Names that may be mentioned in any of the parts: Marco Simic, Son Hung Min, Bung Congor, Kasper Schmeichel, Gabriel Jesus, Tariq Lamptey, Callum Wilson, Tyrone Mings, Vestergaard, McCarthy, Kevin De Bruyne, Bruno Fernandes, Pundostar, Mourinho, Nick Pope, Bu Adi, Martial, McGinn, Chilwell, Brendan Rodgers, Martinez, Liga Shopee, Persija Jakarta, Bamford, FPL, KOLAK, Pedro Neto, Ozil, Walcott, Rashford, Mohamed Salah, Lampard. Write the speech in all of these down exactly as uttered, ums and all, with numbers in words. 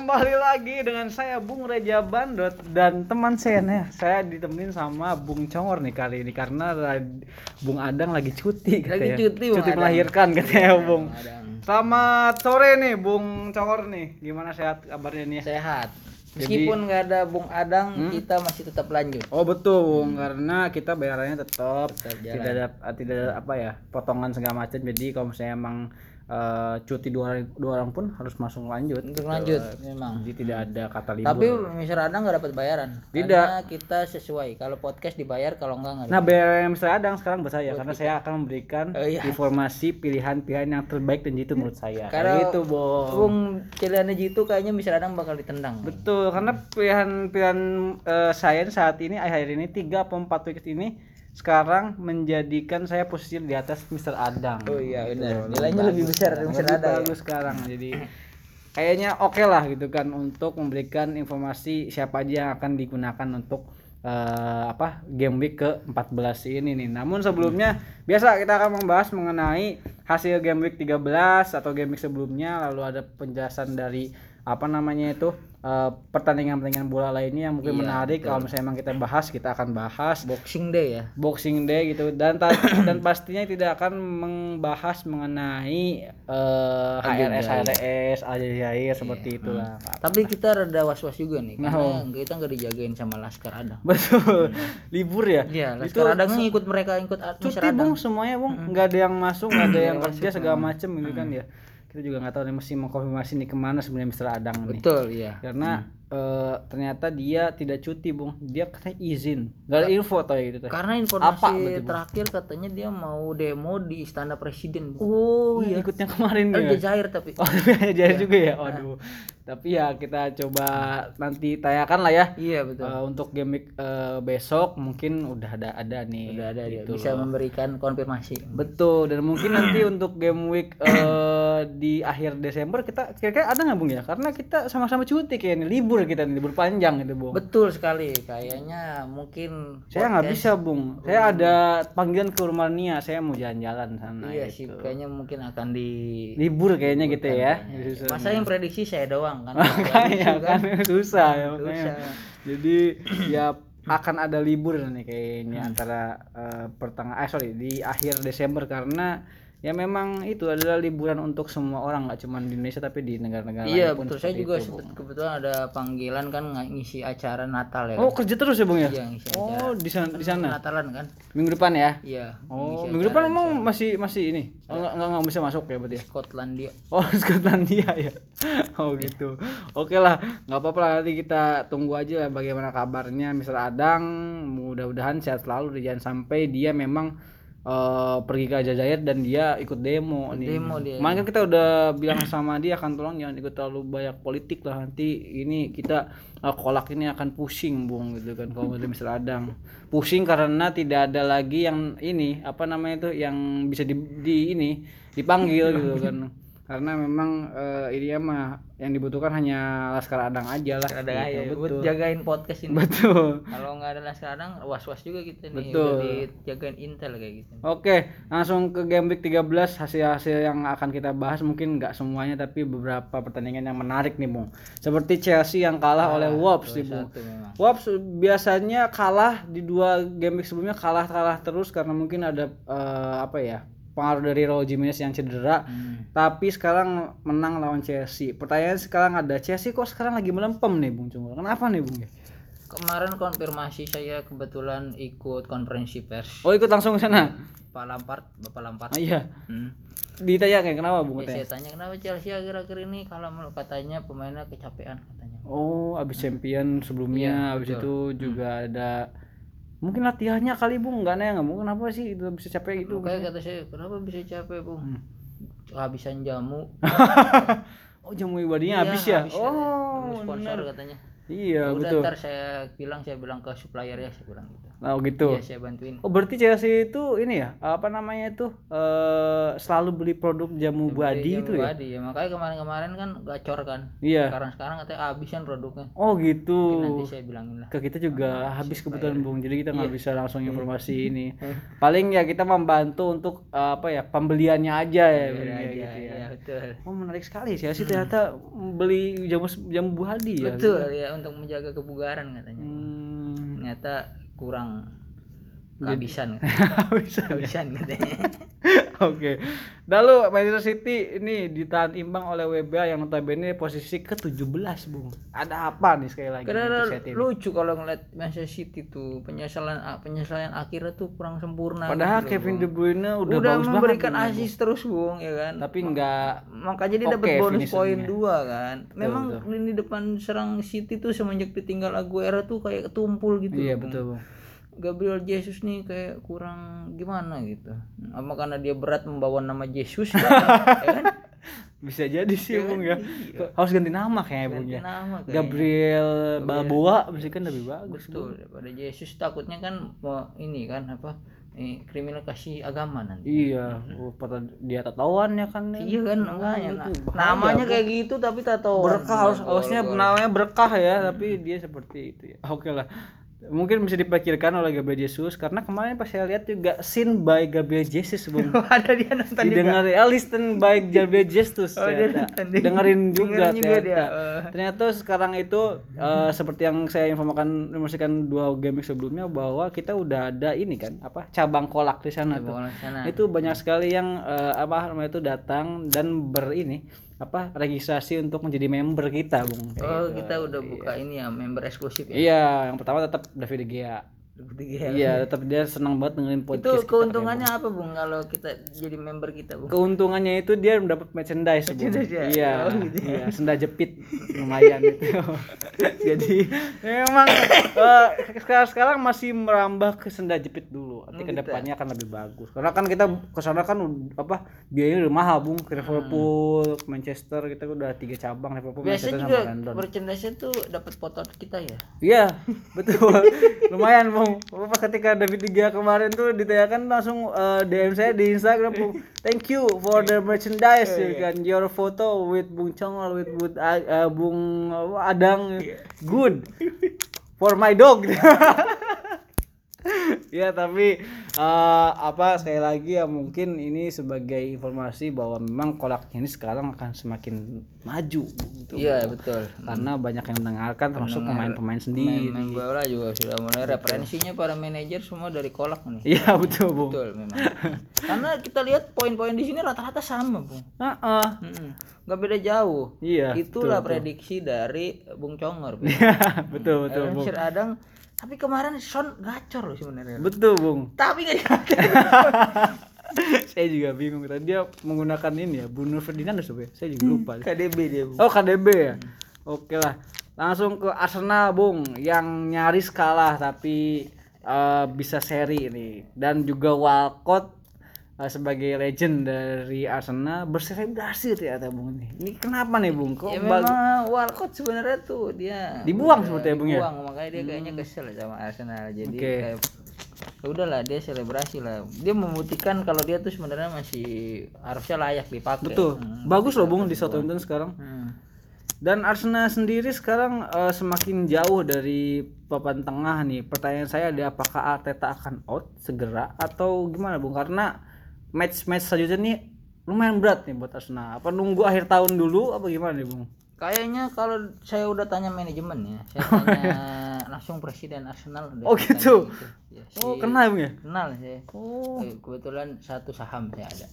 Kembali lagi dengan saya Bung Reja Bandot dan teman saya nih. Saya ditemenin sama Bung Congor nih kali ini karena Bung Adang lagi cuti katanya. Lagi cuti, cuti melahirkan katanya ya, Bung. Adang. Selamat sore nih Bung Congor nih. Gimana sehat kabarnya nih? Sehat. Meskipun nggak ada Bung Adang, hmm? kita masih tetap lanjut. Oh betul, hmm. karena kita bayarannya tetap, tetap tidak ada tidak ada apa ya potongan segala macam. Jadi kalau misalnya emang uh, cuti dua orang, dua orang pun harus langsung lanjut. Untuk lanjut, uh, memang. Jadi tidak ada kata libur. Tapi Mister Adang nggak dapat bayaran. Tidak. Karena kita sesuai. Kalau podcast dibayar, kalau nggak nggak. Nah bayaran Mister Adang sekarang buat saya, karena kita. saya akan memberikan oh, iya. informasi pilihan-pilihan yang terbaik dan jitu menurut saya. Karena itu Bung. Bung pilihannya jitu kayaknya Mister Adang bakal ditendang. Betul. Karena pilihan-pilihan uh, saya saat ini akhir ini tiga atau empat wicket ini sekarang menjadikan saya posisi di atas Mister Adang. Oh iya benar. Nilainya lebih besar dari Mister Adang. Bagus ya? Sekarang. Jadi kayaknya oke okay lah gitu kan untuk memberikan informasi siapa aja yang akan digunakan untuk uh, apa game week ke empat belas ini nih. Namun sebelumnya hmm. biasa kita akan membahas mengenai hasil game week tiga belas atau game week sebelumnya, lalu ada penjelasan dari apa namanya itu Uh, pertandingan-pertandingan bola lainnya yang mungkin iya, menarik. Kalau misalnya emang kita bahas, kita akan bahas Boxing Day ya Boxing Day gitu dan ta- dan pastinya tidak akan membahas mengenai uh, H R S H R S Aljazair seperti iya, itulah hmm. Tapi kita rada was-was juga nih karena no. kita nggak dijagain sama Laskar Adang. Betul libur ya. Iya Laskar Adang ngikut mereka ikut cuti Bung semuanya Bung nggak hmm. ada yang masuk nggak ada yang kerja segala macem gitu kan ya. Kita juga nggak tahu nih mesti mengkonfirmasi nih kemana sebenarnya Mister Adang nih. Betul ya. Karena hmm. e, ternyata dia tidak cuti Bung, dia katanya izin. Gak ada info atau gitu. Karena informasi apa, berarti, terakhir katanya dia mau demo di Istana Presiden. Bung. Oh iya. Ikutnya kemarin ya. Aljazair tapi. Oh Aljazair ya. juga ya. Waduh. Nah. Tapi ya kita coba nanti tanyakan lah ya. Iya betul. E, untuk game week e, besok mungkin udah ada ada nih. Udah ada gitu bisa loh. Memberikan konfirmasi. Betul dan mungkin nanti untuk game week e, di akhir Desember kita kira-kira ada nggak Bung ya? Karena kita sama-sama cuti kayak ini libur kita libur panjang gitu Bung. Betul sekali kayaknya mungkin saya nggak bisa Bung. Saya ada panggilan ke Rumania, saya mau jalan-jalan sana. Iya gitu. Sih kayaknya mungkin akan di libur kayaknya gitu ya. Kayaknya. Masa yang prediksi saya doang kan. Makanya kan susah ya makanya. Jadi ya akan ada libur nih kayaknya hmm. antara uh, pertengahan eh sorry di akhir Desember karena ya memang itu adalah liburan untuk semua orang nggak cuma di Indonesia tapi di negara-negara iya, lain pun. Iya betul. Saya juga itu, kebetulan ada panggilan kan ngisi acara Natal ya. Oh kan? Kerja terus ya Bung ya? Iya, ngisi acara. Oh di sana di sana. Natalan kan? Minggu depan ya? Iya. Oh minggu depan emang masih masih ini nggak nggak nggak bisa masuk ya berarti? Skotlandia. Oh Skotlandia ya. Oh gitu. Oke lah nggak apa-apa lah nanti kita tunggu aja lah bagaimana kabarnya Mister Adang. Mudah-mudahan sehat selalu jangan sampai dia memang Uh, pergi ke Aljazair dan dia ikut demo, demo nih. Makanya kita udah bilang sama dia kan tolong jangan ikut terlalu banyak politik lah nanti ini kita uh, kolak ini akan pusing Bung gitu kan kalau ada Mister Adang. Pusing karena tidak ada lagi yang ini apa namanya itu yang bisa di, di ini dipanggil gitu kan. Karena memang uh, ini mah yang dibutuhkan hanya Laskar Adang aja lah. Laskar Adang gitu, aja, betul. Buat jagain podcast ini. Betul. Kalau nggak ada Laskar Adang, was-was juga kita nih. Betul. Dijagain intel kayak gitu. Oke, langsung ke game week tiga belas hasil-hasil yang akan kita bahas mungkin nggak semuanya tapi beberapa pertandingan yang menarik nih Bung. Seperti Chelsea yang kalah ah, oleh Wolves nih Bung. Wolves biasanya kalah di dua game week sebelumnya kalah-kalah terus karena mungkin ada uh, apa ya? pengaruh dari Raul Jimenez yang cedera hmm. tapi sekarang menang lawan Chelsea. Pertanyaan sekarang ada Chelsea kok sekarang lagi melempem nih Bung Cunggur. Kenapa nih Bung? Kemarin konfirmasi saya kebetulan ikut konferensi pers. Oh ikut langsung ke sana? Pak Lampard, Bapak Lampard. Ah, iya. Hmm. Ditanya kayak kenapa Bung? Ya, saya tanya kenapa Chelsea akhir-akhir ini kalau menurut katanya pemainnya kecapean katanya. Oh abis hmm. champion sebelumnya, iya, abis betul. itu juga hmm. ada mungkin latihannya kali Bung nggak nanya nggak mungkin kenapa sih itu bisa capek gitu kayak kata saya kenapa bisa capek Bung hmm. kehabisan jamu oh jamu ibadinya iya, habis ya habis oh sponsor bener. Katanya iya udah, betul udah ntar saya bilang saya bilang ke supplier ya saya bilang gitu oh gitu ya saya bantuin oh berarti Chelsea itu ini ya apa namanya itu uh, selalu beli produk jamu Bu Adi itu ya ya makanya kemarin-kemarin kan gacor kan iya sekarang sekarang katanya habisan produknya oh gitu mungkin nanti saya bilangin lah ke kita juga habis kebetulan Bung jadi kita nggak iya. bisa langsung informasi ini paling ya kita membantu untuk uh, apa ya pembeliannya aja ya, ya, ya, ya, ya, ya. betul. Oh, menarik sekali sih. Asyik hmm. ternyata beli jamu jamu Bu Adi ya. Betul gitu. Ya, untuk menjaga kebugaran katanya. Hmm. Ternyata kurang kehabisan. Kehabisan katanya. Oke. Lalu Manchester City ini ditahan imbang oleh W B A yang notabene posisi ke tujuh belas, Bung. Ada apa nih sekali lagi? Karena lucu kalau ngeliat Manchester City tuh penyesalan penyesalan akhirnya tuh kurang sempurna. Padahal gitu, Kevin De Bruyne udah, udah memberikan banget, asis Bung. Terus, Bung, ya kan. Tapi enggak, makanya dia okay, dapat bonus poin dua kan. Memang betul, betul. Lini depan serang City tuh semenjak ditinggal Aguero tuh kayak ketumpul gitu. Iya, Bung. Betul, Bung. Gabriel Jesus nih kayak kurang gimana gitu. Apa karena dia berat membawa nama Jesus kan? Ya kan? Bisa jadi sih, Bung ya. Iya. Harus ganti nama kayaknya, Bung ya. Gabriel Balboa mesti kan lebih bagus. Betul, daripada Jesus takutnya kan ini kan apa? Eh, kriminal kasih agama nanti. Iya, oh, dia tatoan ya kan. Iya kan, makanya nah, namanya kayak gitu tapi tatoan. Berkah, harus harusnya namanya berkah ya, hmm. tapi dia seperti itu ya. Oke lah. Mungkin bisa dipikirkan oleh Gabriel Jesus karena kemarin pas saya lihat juga Sin by Gabriel Jesus sebelum ada dia nonton didengar juga. Ya, listen by Gabriel Jesus. Oh, dengerin juga, dengerin juga dia. Ternyata sekarang itu uh, seperti yang saya informasikan informasikan dua game sebelumnya bahwa kita udah ada ini kan apa cabang kolak di sana tuh. Sana. Itu banyak sekali yang uh, apa namanya itu datang dan ber ini apa registrasi untuk menjadi member kita, Bung. Oh, gitu. Kita udah buka iya. ini ya, member eksklusif ya. Iya, yang pertama tetap David De Gea. De Gea. Iya, tetap dia senang banget dengerin podcast. Itu keuntungannya kita, apa, Bung, kalau kita jadi member kita, Bung? Keuntungannya itu dia mendapat merchandise, Bung. Ya? Iya, oh, gitu ya. Iya, senda jepit lumayan itu. Jadi memang uh, sekarang masih merambah ke senda jepit dulu. Nanti ke depannya akan lebih bagus. Karena kan kita ke sana kan apa biayanya udah mahal, Bung, ke Liverpool, hmm. Manchester, kita udah tiga cabang Liverpool, Manchester sama London. Merchandise tuh dapat foto kita ya. Iya, betul. Lumayan, Bung. Bapak ketika David De Gea kemarin tuh ditanyakan langsung uh, D M saya di Instagram, Bung. Thank you for the merchandise yeah, yeah. and your photo with Bung Congor with, with uh, Bung Adang yeah. good for my dog. Ya tapi uh, apa sekali lagi ya mungkin ini sebagai informasi bahwa memang kolaknya ini sekarang akan semakin maju gitu. Iya betul. Karena banyak yang mendengarkan termasuk pemain-pemain sendiri. Pemain bola juga sudah mulai betul. Referensinya para manajer semua dari kolak nih. Iya betul, Bung. Betul memang. Karena kita lihat poin-poin di sini rata-rata sama, Bung. Heeh. Uh-uh. Gak beda jauh. Iya. Itulah betul, prediksi betul. Dari Bung Congor. Iya, betul betul, Bung. Laskar Adang. Tapi kemarin Son gacor loh sebenarnya. Betul, Bung. Tapi enggak dipakai. Saya juga bingung tadi dia menggunakan ini ya, Bruno Fernandes ya. Saya juga lupa. Hmm, K D B dia, Bung. Oh, K D B ya. Hmm. Oke lah. Langsung ke Arsenal, Bung, yang nyaris kalah tapi uh, bisa seri ini. Dan juga Walcott uh, sebagai legend dari Arsenal berselebrasi ternyata, Bung, ini. Ini kenapa nih, Bung? Kok ya, bal- memang Walcott sebenarnya tuh dia dibuang seperti ya, Bung ya. Dibuang, makanya dia kayaknya kesel sama Arsenal. Jadi okay. kayak udahlah dia selebrasi lah. Dia membuktikan kalau dia tuh sebenarnya masih harusnya layak dipakai. Betul. Hmm, bagus loh, Bung, di Southampton sekarang. Hmm. Dan Arsenal sendiri sekarang uh, semakin jauh dari papan tengah nih. Pertanyaan saya adalah apakah Arteta akan out segera atau gimana, Bung? Karena match-match selanjutnya nih lumayan berat nih buat Arsenal. Apa nunggu akhir tahun dulu apa gimana nih, Bung? Kayaknya kalau saya udah tanya manajemen ya, saya tanya langsung presiden Arsenal. Oh gitu? Gitu. Ya, si oh kenal, Bung ya? Kenal saya. Oh. Kebetulan satu saham saya ada.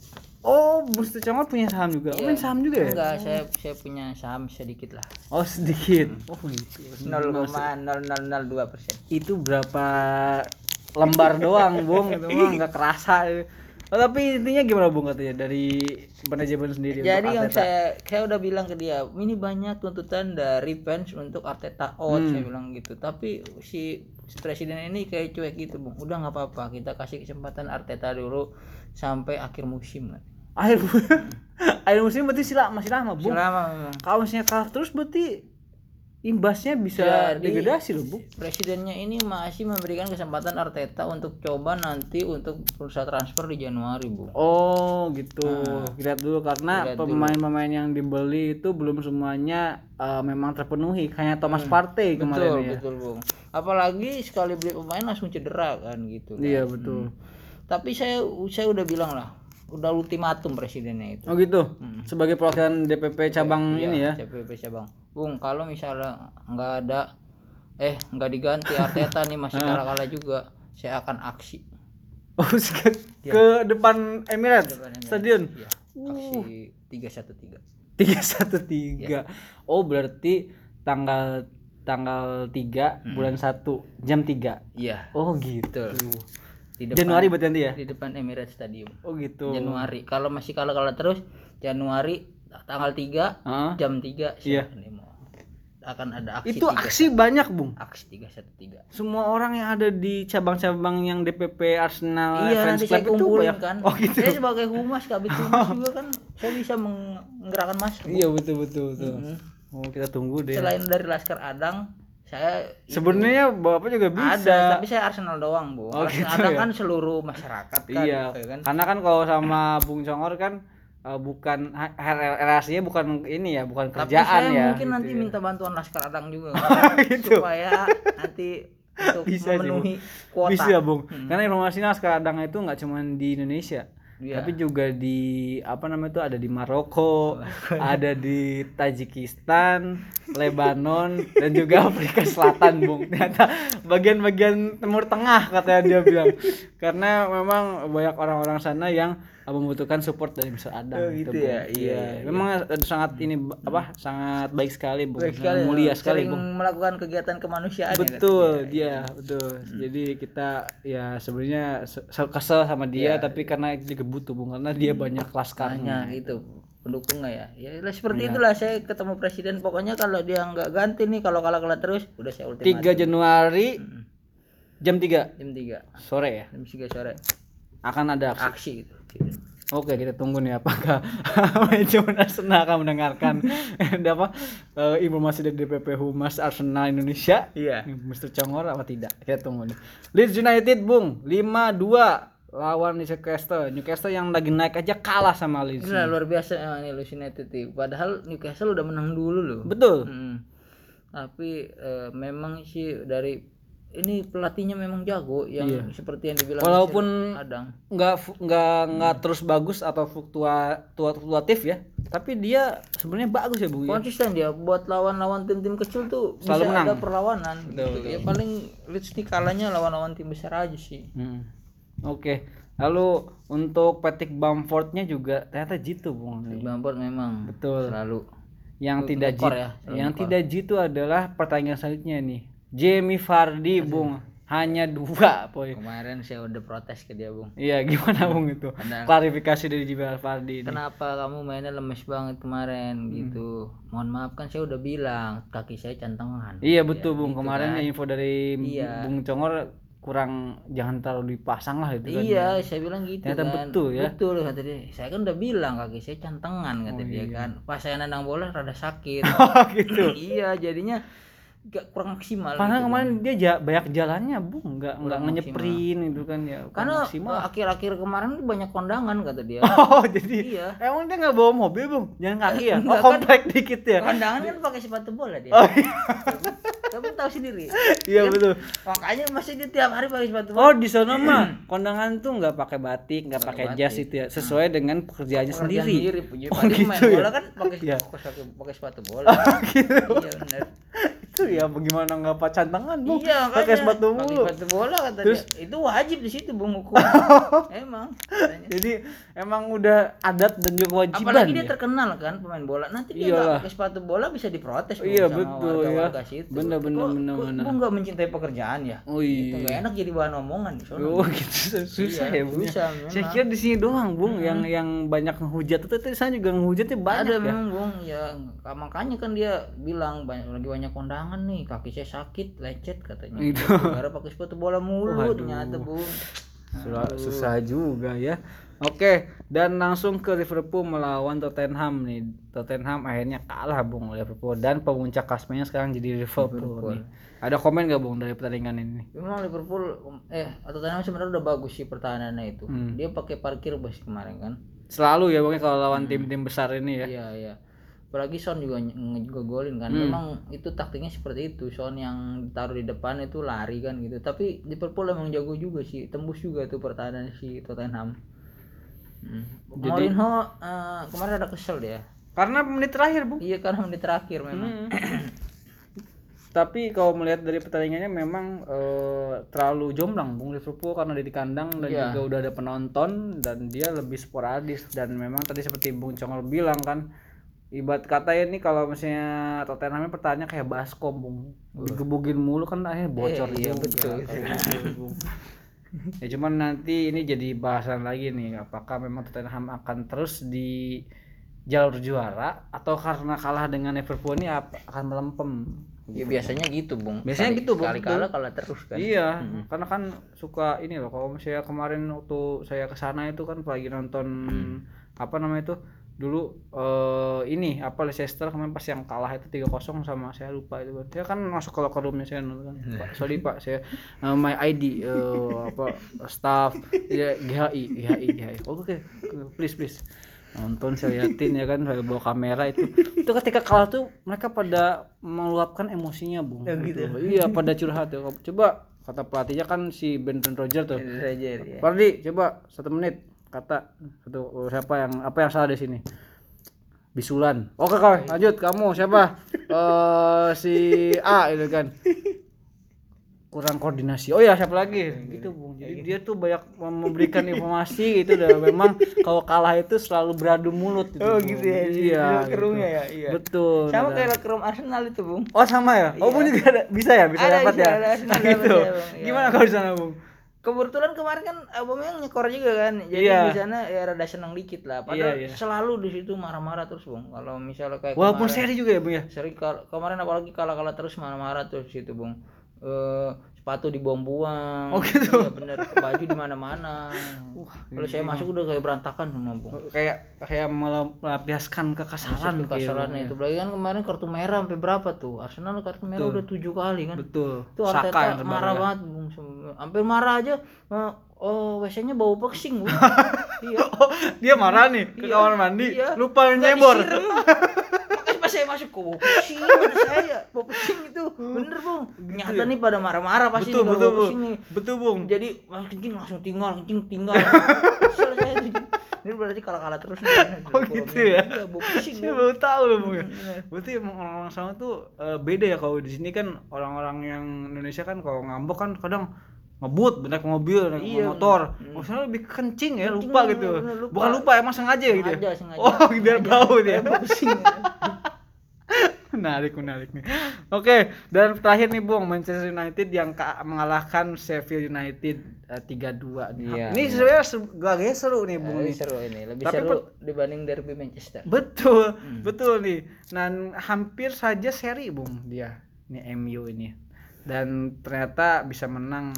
Oh, Buster Congor punya saham juga? Ya. Oh, main saham juga ya? Enggak, oh. saya saya punya saham sedikit lah. Oh sedikit? Hmm. Oh gitu. nol koma nol nol nol dua persen. Itu berapa lembar doang, Bung? Itu mah nggak kerasa. Oh, tapi intinya gimana, Bung, katanya dari manajemen sendiri? Jadi yang saya saya udah bilang ke dia, ini banyak tuntutan dari fans untuk Arteta out, hmm. saya bilang gitu. Tapi si presiden ini kayak cuek gitu, Bung. Udah nggak apa-apa, kita kasih kesempatan Arteta dulu sampai akhir musim kan. Akhir akhir musim berarti sila masih lama, Bung. Masih lama memang. Kalau misalnya kalah terus berarti imbasnya bisa jadi, degradasi loh, Bu. Presidennya ini masih memberikan kesempatan Arteta untuk coba nanti untuk bursa transfer di Januari, Bu. Oh, gitu. Nah, lihat dulu karena lihat pemain-pemain dulu. Yang dibeli itu belum semuanya uh, memang terpenuhi. Hanya Thomas hmm, Partey kemarin betul, ya. Betul, betul, Bung. Apalagi sekali beli pemain langsung cedera kan gitu kan. Iya, betul. Hmm. Tapi saya saya udah bilang lah, udah ultimatum presidennya itu. Oh gitu. Hmm. Sebagai perwakilan D P P cabang ya, ini ya. D P P cabang. Bung, kalau misalnya nggak ada eh nggak diganti Arteta nih masih kalah-kalah juga, saya akan aksi. Oh, ke, ya. ke depan Emirates Stadium. Ya. Aksi tiga satu tiga. tiga satu tiga. Ya. Oh, berarti tanggal tanggal tiga hmm. bulan satu jam tiga. Iya. Oh gitu. Tuh. Di depan, Januari buat nanti ya? Di depan Emirates Stadium. Oh gitu. Januari. Kalau masih kalah-kalah terus Januari tanggal tiga uh-huh. jam tiga iya. akan ada aksi. Itu tiga, aksi satu. Banyak, Bung. Aksi tiga satu tiga. Semua orang yang ada di cabang-cabang yang D P P Arsenal iya, Fans Club itu banyak kan. Oh, gitu. Saya sebagai humas Kabit Humas juga kan saya bisa menggerakkan massa. Iya, betul betul betul. Mm-hmm. Oh, kita tunggu deh. Selain dari Laskar Adang, saya sebenarnya Bapak juga bisa. Ada, tapi saya Arsenal doang, Bu. Oh, Laskar gitu Adang ya? Kan seluruh masyarakat kan. Iya. Kan? Karena kan kalau sama Bung Congor kan uh, bukan relasinya bukan ini ya, bukan kerjaan ya. Tapi saya ya, mungkin gitu nanti ya. Minta bantuan Laskar Adang juga kan? gitu. Supaya nanti untuk bisa memenuhi sih, kuota. Bisa, Bung. Hmm. Karena informasinya Laskar Adang itu enggak cuma di Indonesia. Ya. Tapi juga di apa namanya itu ada di Maroko, ada di Tajikistan, Lebanon dan juga Afrika Selatan, Bung. Ternyata bagian-bagian Timur Tengah katanya dia bilang. Karena memang banyak orang-orang sana yang membutuhkan support dari Mister Adam oh, gitu, Bung. Ya. Iya. Memang iya. sangat ini apa? Sangat baik sekali, Bung. Baik sekali, mulia sekali, Bung. Melakukan kegiatan kemanusiaan. Betul, dia, ya. betul. Hmm. Jadi kita ya sebenarnya kesel sama dia ya. Tapi karena juga butuh, Bung, karena dia banyak laskarnya gitu pendukungnya ya. Ya seperti ya. Itulah saya ketemu presiden pokoknya kalau dia enggak ganti nih kalau kalah-kalah terus udah saya ultimatum. tiga Januari hmm. jam tiga sore ya. jam tiga sore. Akan ada aksi, aksi gitu. Gitu. Oke, kita tunggu nih apakah manajemen Arsenal akan mendengarkan apa uh, informasi dari D P P Humas Arsenal Indonesia. Iya. Mister Congor apa tidak? Kita tunggu nih. Leeds United, Bung, lima dua lawan Newcastle. Newcastle yang lagi naik aja kalah sama Leeds. Gila, luar biasa emang nih Leeds United. Padahal Newcastle udah menang dulu loh. Betul. Hmm. Tapi uh, memang sih dari ini pelatihnya memang jago yang iya. seperti yang dibilang walaupun nggak nggak nggak hmm. terus bagus atau fluktuatif ya, tapi dia sebenarnya bagus ya, Bu. Konsisten dia buat lawan-lawan tim-tim kecil tuh selalu bisa menang. Ada perlawanan. Betul, gitu. Betul. Ya paling Leeds nih kalahnya lawan-lawan tim besar aja sih. Hmm. Oke, lalu untuk Patrick Bamfordnya juga ternyata jitu, Bung. Patrick Bamford memang betul selalu yang tidak jitu ya, yang mekor. Tidak jitu adalah pertandingan selanjutnya nih. Jamie Vardy, Bung, hanya dua poin. Kemarin saya udah protes ke dia, Bung. Iya, gimana, Bung, itu? Padahal klarifikasi dari Jamie Vardy ini. Kenapa kamu mainnya lemes banget kemarin hmm. gitu? Mohon maaf kan saya udah bilang kaki saya cantengan. Iya betul ya, Bung, gitu kemarin kan. Info dari iya. Bung Congor kurang jangan terlalu dipasang lah gitu kan. Iya, saya bilang gitu. Ternyata kan. Betul ya. Betul kata dia. Saya kan udah bilang kaki saya cantengan kata oh, dia iya. kan. Pas saya nendang bola rada sakit. gitu. Iya, jadinya gak kurang maksimal. Karena gitu kemarin kan. Dia ja- banyak jalannya, Bung, nggak nggak ngenyeprin gitu kan ya. Karena maksimal. Akhir-akhir kemarin banyak kondangan kata dia. Oh jadi. Iya. Emang dia nggak bawa mobil, Bung? Jalan kaki ya? Oh komplek kan, dikit ya. Kondangan kan pakai sepatu bola dia. Oh, iya. Kamu tahu sendiri. Iya betul. Makanya masih dia tiap hari pakai sepatu bola. Oh di sana mah kondangan tuh nggak pakai batik, nggak pakai jas itu ya, sesuai hmm. dengan pekerjaannya sendiri. Sendiri. Oh gitu main bola ya? Kan pakai ya. Pakai sepatu bola. Oh, gitu. Iya benar. Ya bagaimana nggak pakai cantengan, Bung? Iya, pakai sepatu bola. Sepatu bola kata terus, dia. Itu wajib di situ, Bung. Emang. Katanya. Jadi emang udah adat dan juga kewajiban. Apalagi dia ya? Terkenal kan pemain bola. Nanti dia nggak pakai sepatu bola bisa diprotes. Iya betul ya. Benar-benar benar-benar. Bung nggak mencintai pekerjaan ya. Oh iya. Itu nggak enak jadi bahan omongan. Oh gitu susah iya, ya, Bung. Susah, saya kira di sini doang, Bung, mm-hmm. yang yang banyak menghujat itu. Tadi saya juga menghujatnya banyak. Ada ya. Memang, Bung. Ya makanya kan dia bilang banyak lagi banyak kondang. Nih kaki saya sakit lecet katanya gara-gara pakai sepatu bola mulu. Oh, ternyata, Bung, susah juga ya. Oke, dan langsung ke Liverpool melawan Tottenham nih. Tottenham akhirnya kalah, Bung, oleh Liverpool dan pemuncak klasemennya sekarang jadi Liverpool, Liverpool nih. Ada komen gak, Bung, dari pertandingan ini? Memang Liverpool eh Tottenham sebenarnya udah bagus sih pertahanannya itu. Hmm. Dia pakai parkir bus kemarin kan. Selalu ya, Bung, kalau lawan hmm. tim-tim besar ini ya. Iya, iya. Apalagi Son juga juga golin kan. Hmm. Memang itu taktiknya seperti itu. Son yang taruh di depan itu lari kan gitu. Tapi Liverpool emang jago juga sih. Tembus juga tuh pertahanan si Tottenham. Mourinho uh, kemarin ada kesel dia. Karena menit terakhir, Bu. Iya, karena menit terakhir memang. Hmm. Tapi kalau melihat dari pertandingannya memang uh, terlalu jomblang Bung Liverpool karena di kandang dan yeah. juga udah ada penonton dan dia lebih sporadis dan memang tadi seperti Bung Congor bilang kan, ibarat katanya nih kalau misalnya Tottenhamnya pertanyaan kayak baskom Bung, digebugin mulu kan akhirnya bocor eh, dia. Iya, betul. Ya cuman nanti ini jadi bahasan lagi nih, apakah memang Tottenham akan terus di jalur juara atau karena kalah dengan Liverpool ini akan melempem. Ya biasanya gitu Bung. Biasanya kali, gitu Bung. Kali kalah kalah terus kan. Iya, mm-hmm. karena kan suka ini loh, kalau misalnya kemarin waktu saya kesana itu kan lagi nonton mm. apa namanya itu dulu uh, ini apa Leicester kemarin pas yang kalah itu tiga kosong sama saya lupa itu dia kan masuk ke locker roomnya saya nonton Pak sorry Pak saya uh, my I D uh, apa staff ya G H I G H I G H I oke okay. please please nonton saya liatin ya kan saya bawa kamera itu itu ketika kalah tuh mereka pada meluapkan emosinya Bung ya, gitu. Iya pada curhat ya coba kata pelatihnya kan si Brendan Rodgers tuh Rodgers ya. Vardy coba satu menit kata satu siapa yang apa yang salah di sini bisulan oke kau lanjut kamu siapa uh, si A itu kan kurang koordinasi oh ya siapa lagi gitu Bung jadi dia tuh banyak memberikan informasi gitu dan memang kalau kalah itu selalu beradu mulut gitu oh gitu ya iya gitu. Ya iya betul sama kayak locker room Arsenal itu Bung oh sama ya oh iya. Bung juga ada, bisa ya bisa ada, dapat bisa, ya ada Arsenal gitu ya, Bung. Gimana kalau di sana Bung kebetulan kemarin kan Aubameyang nyekor juga kan. Jadi yeah. di sana ya rada senang dikit lah. Padahal yeah, yeah. selalu di situ marah-marah terus, Bung. Kalau misalnya kayak walaupun seri juga ya, Bung ya. Seri kal- kemarin apalagi kalah-kalah terus marah-marah terus situ, Bung. Uh, sepatu dibuang-buang. Oh gitu. Ya bener, baju di mana-mana. Wah, kalau saya masuk udah kayak berantakan semua, Bung. Kayak kayak melampiaskan kekesalan kekesalannya itu. Belagi kan kemarin kartu merah sampai berapa tuh? Arsenal kartu merah udah tujuh kali kan. Betul. Itu Arteta marah banget, Bung. Hampir marah aja. Oh, W C-nya bau boxing, Bung. Iya. Oh, dia marah nih ke iya, kamar mandi. Iya. Lupa nyebor. Makanya pas saya masuk ke boxing, saya bau boxing itu. Bener, Bung. Nyata nih pada marah-marah pasti betul, betul, bau boxing nih. Betul, Bung. Jadi, kencing langsung tinggal, kencing tinggal. Kesel saya tuh. Ini berarti kalah-kalah terus nih. Oh, gitu ya. Iya, bau boxing. Saya baru tahu loh, Bung. Berarti emang orang-orang sama tuh uh, beda ya kalau di sini kan orang-orang yang Indonesia kan kalau ngambek kan kadang ngebut, naik mobil, naik iya, motor. Iya. Maksudnya lebih kencing ya, kencing, lupa gitu. Lupa. Bukan lupa, emang sengaja, sengaja gitu. Ya? Sengaja. Oh, sengaja. Biar bau dia. Menarik, menarik nih. Oke, okay. Dan terakhir nih Bung, Manchester United yang ka- mengalahkan Sheffield United uh, tiga dua nih. Iya, ini sebenarnya gagahnya seru nih Bung. Lebih seru ini, lebih tapi seru pet- dibanding derby Manchester. Betul, hmm. betul nih. Dan hampir saja seri Bung dia. Ini M U ini. Dan ternyata bisa menang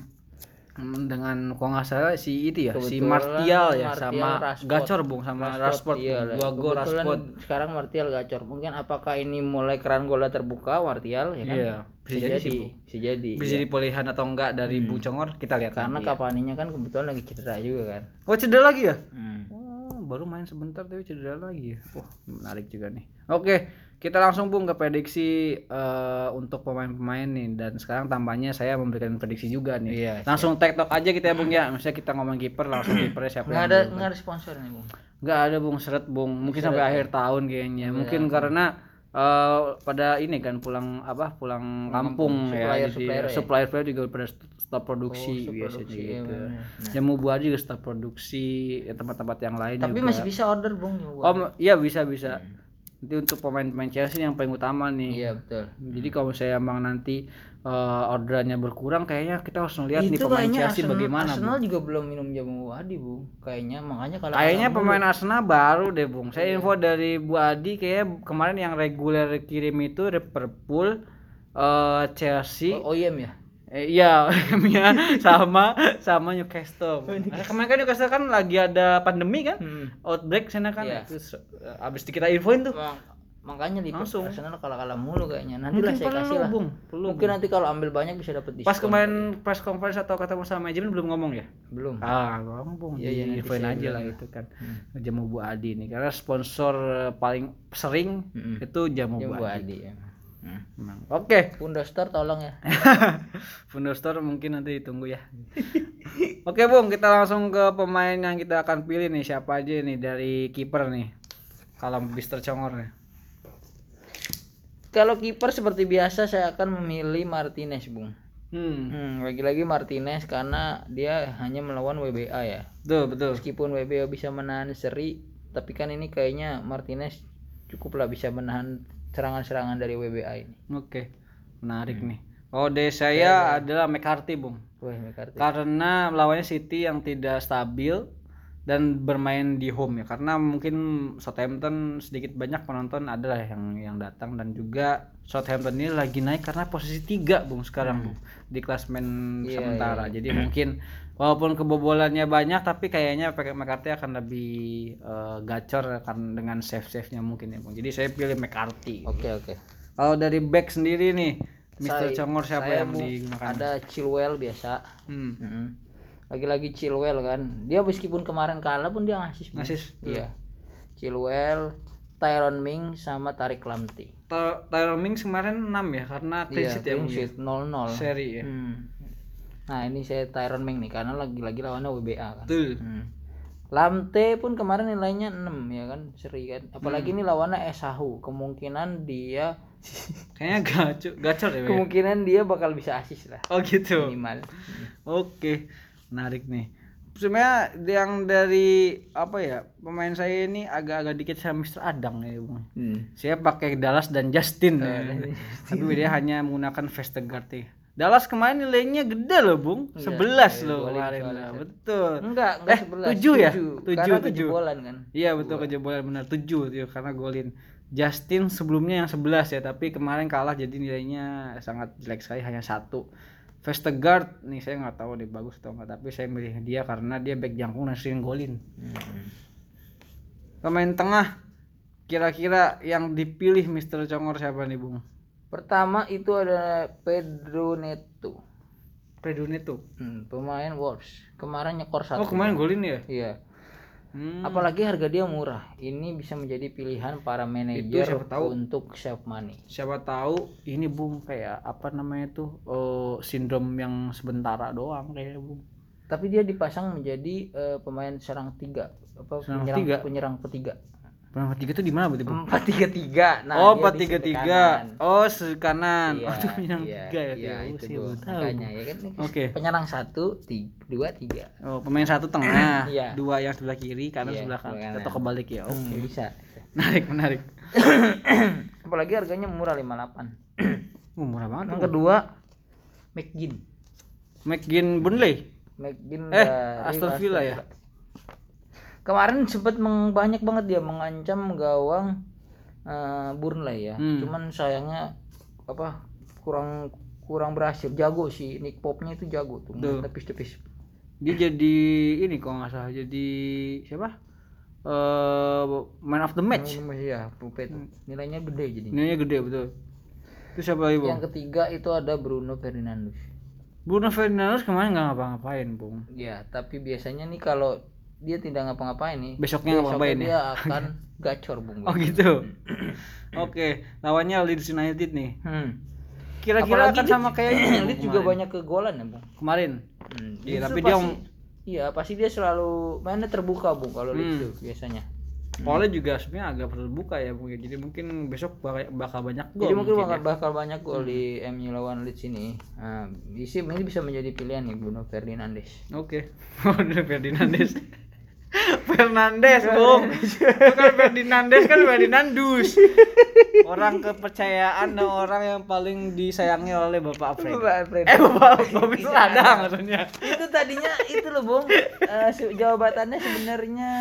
dengan kalau nggak salah si itu ya kebetulan si Martial ya Martial, sama Rashford. Gacor Bung sama Rashford dua gol Rashford sekarang Martial gacor mungkin apakah ini mulai keran golnya terbuka Martial ya kan yeah. bisa, bisa jadi sih, bisa jadi bisa ya. Dipilihan atau enggak dari hmm. Bung Congor kita lihat karena Cavani-nya kan kebetulan lagi cedera juga kan oh cedera lagi ya hmm. oh, baru main sebentar tapi cedera lagi ya wah menarik juga nih oke okay. Kita langsung Bung ke prediksi uh, untuk pemain-pemain nih dan sekarang tambahnya saya memberikan prediksi juga nih. Iya, langsung TikTok aja kita ya Bung ya. Misalnya kita ngomong kiper langsung kipernya siapa yang ada enggak ada sponsor nih Bung. Enggak ada Bung seret Bung. Mungkin seret, sampai ya. Akhir tahun kayaknya. Ya, mungkin ya. Karena uh, pada ini kan pulang apa? Pulang kampung supplier, ya. Supplier ya. Supplier player juga pada stop produksi oh, biasanya produksi, gitu. Ya, nah. Ya mau Bu Adi juga stop produksi ya tempat-tempat yang lain tapi juga. Tapi masih bisa order Bung. Oh, iya bisa bisa. Hmm. Nanti untuk pemain-pemain Chelsea yang paling utama nih. Iya betul. Jadi kalau saya emang nanti uh, orderannya berkurang, kayaknya kita harus ngeliat itu nih pemain Chelsea Arsenal, bagaimana. Arsenal Bu. Juga belum minum jamu Bu Adi Bu. Kayaknya makanya kalau kayaknya pemain dulu. Arsenal baru deh Bung. Saya iya. info dari Bu Adi kayaknya kemarin yang reguler kirim itu Liverpool, uh, Chelsea. Oh, O I M ya. Eh, iya, ya sama sama Newcastle. Kemarin kan Newcastle kan lagi ada pandemi kan, hmm. outbreak sana kan. Yeah. Terus abis dikira infoin tuh. Bang, makanya di Arsenal kalah-kalah mulu kayaknya. Nantilah saya kasih lah. Bung, perlu, Mungkin bung. Nanti kalau ambil banyak bisa dapat diskon. Pas kemarin ya. Press conference atau ketemu sama manajemen belum ngomong ya? Belum. Ah, ngomong. Ya, ya, infoin aja lah itu kan. Hmm. Jamu Bu Adi nih karena sponsor paling sering hmm. itu Jamu, jamu Bu Adi. Bu Adi ya. Hmm, oke, okay. Pundostar tolong ya. Pundostar mungkin nanti ditunggu ya. Oke, okay, Bung, kita langsung ke pemain yang kita akan pilih nih. Siapa aja nih dari kiper nih? Kalau mister Congor nih. Kalau kiper seperti biasa saya akan memilih Martinez, Bung. Hmm. hmm, lagi-lagi Martinez karena dia hanya melawan W B A ya. Betul, betul. Meskipun W B A bisa menahan seri, tapi kan ini kayaknya Martinez cukuplah bisa menahan serangan-serangan dari W B A ini. Oke, menarik hmm. nih. Ode saya ya, ya. adalah McCarthy, Bung. Wah, McCarthy. Karena lawannya City yang tidak stabil dan bermain di home ya. Karena mungkin Southampton sedikit banyak penonton adalah yang yang datang, dan juga Southampton ini lagi naik karena posisi tiga, Bung, sekarang, hmm. Bung, di klasemen yeah, sementara. Yeah. Jadi mungkin walaupun kebobolannya banyak, tapi kayaknya McCarthy akan lebih uh, gacor akan dengan save-save-nya mungkin ya, Bung. Jadi saya pilih McCarthy. Oke, okay, oke. Okay. Kalau dari back sendiri nih, mister Congor siapa yang digunakan? Ada Chilwell biasa. Hmm. Mm-hmm. Lagi-lagi Chilwell kan. Dia meskipun kemarin kalah pun dia ngasis. Ngasis. Iya. Chilwell, Tyrone Mings sama Tariq Lamptey. T- Tyrone Mings kemarin enam ya, karena clean sheet ya. nol nol Seri ya. Hmm. Nah ini saya Tyrone Mings nih karena lagi-lagi lawannya W B A kan. Betul. Hmm. Lamptey pun kemarin nilainya enam ya kan, seri kan. Apalagi hmm. ini lawannya Esahu, kemungkinan dia kayaknya gacor, gacor ya. Kemungkinan dia bakal bisa asis lah. Oh gitu. Minimal. Oke, okay. Menarik nih. Sebenarnya yang dari apa ya, pemain saya ini agak-agak dikit sama mister Adang ya, Bung. Hmm. Saya pakai Dallas dan Justin. Ya. Tapi dia hanya menggunakan Vestergaard ya. Dallas kemarin nilainya gede loh, Bung. sebelas loh kemarin. Betul. Enggak, enggak eh, sebelas. tujuh ya? tujuh tujuh kebobolan kan. Iya, betul, kebobolan benar tujuh ya, karena golin. Justin sebelumnya yang sebelas ya, tapi kemarin kalah jadi nilainya sangat jelek sekali, hanya satu. Vestergaard nih saya nggak tahu deh bagus atau nggak, tapi saya milih dia karena dia back jangkung dan sering golin. Hmm. Pemain tengah kira-kira yang dipilih mister Congor siapa nih, Bung? Pertama itu ada Pedro Neto. Pedro Neto? Hmm, pemain Wolves. Kemarin nyekor satu. Oh kemarin golin ya? Iya. Hmm. Apalagi harga dia murah. Ini bisa menjadi pilihan para manajer untuk save money. Siapa tahu ini, Bung, kayak apa namanya tuh uh, sindrom yang sementara doang kayaknya, Bung. Tapi dia dipasang menjadi uh, pemain serang tiga, apa serang penyerang tiga? penyerang ketiga. Penyerang ketiga itu di mana berarti, Bung? empat tiga tiga. Nah, oh, empat tiga tiga. Oh, sisi kanan. Iya, oh, itu penyerang iya, tiga ya. Iya, oh, itu sih makanya ya kan. Okay. Penyerang satu, dua, tiga. Oh, pemain satu tengah, dua yang sebelah kiri, kanan iya, sebelah kanan. Atau kebalik ya. Oke, okay. hmm, bisa. Menarik, menarik. Apalagi harganya murah lima puluh delapan. Oh, murah banget. Yang kedua, McGinn. McGinn Burnley. McGinn eh, Aston Villa ya. Kemarin sempat meng, banyak banget dia mengancam gawang uh, Burnley ya. Hmm. Cuman sayangnya apa kurang kurang berhasil. Jago sih Nick Pope-nya itu jago tuh, tepis-tepis. Dia jadi ini kalau nggak salah jadi siapa? Uh, man of the match. Iya, Pope. Nilainya gede jadi. Nilainya gede betul. Itu siapa lagi, Bung? Yang ketiga itu ada Bruno Fernandes. Bruno Fernandes kemarin nggak ngapa-ngapain, Bung. Iya, tapi biasanya nih kalau dia tidak ngapa-ngapain nih. Besoknya ngapa-ngapain ya? Dia akan gacor, Bung. Oh gitu. Oke, lawannya Leeds United nih. Hmm. Kira-kira apalagi akan sama kayak Leeds juga banyak kegolan ya, Bung. Kemarin. Hmm. Iya, tapi pasti, dia iya, pasti dia selalu mainnya terbuka, Bung, kalau hmm. Leeds biasanya. Pola hmm. juga sebenarnya agak terbuka ya, Bung. Jadi mungkin besok bakal banyak gol. Jadi mungkin, mungkin bakal, ya. bakal banyak gol hmm. di M U lawan Leeds ini. Nah, isi ini bisa menjadi pilihan nih Bruno Fernandes. Oke. Okay. Bruno Fernandes. Fernandes, Bung. Bukan Fernandes kan Fernandus. Orang kepercayaan dan orang yang paling disayangi oleh Bapak Alfred. Bapak Alfred. Eh, Bapak Alfred Adang maksudnya. Itu tadinya itu loh, Bung. Uh, jawabannya sebenarnya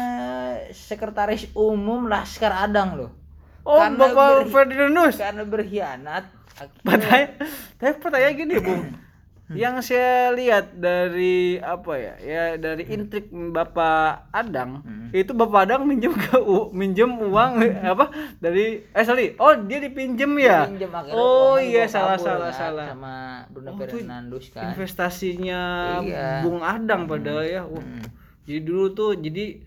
sekretaris umum Laskar Adang loh. Oh, karena Bapak Fernandus. Karena berkhianat. Pertanyaan, tapi pertanyaan gini, Bung. Yang saya lihat dari apa ya? Ya dari intrik Bapak Adang, hmm. itu Bapak Adang minjem ke u, minjem uang apa? Dari eh sorry. Oh, dia dipinjem ya. Dia oh iya salah kabur, salah kan? salah. Sama Bruno oh, Fernandes kan. Investasinya iya. Bung Adang padahal hmm. ya. Oh. Hmm. Jadi dulu tuh jadi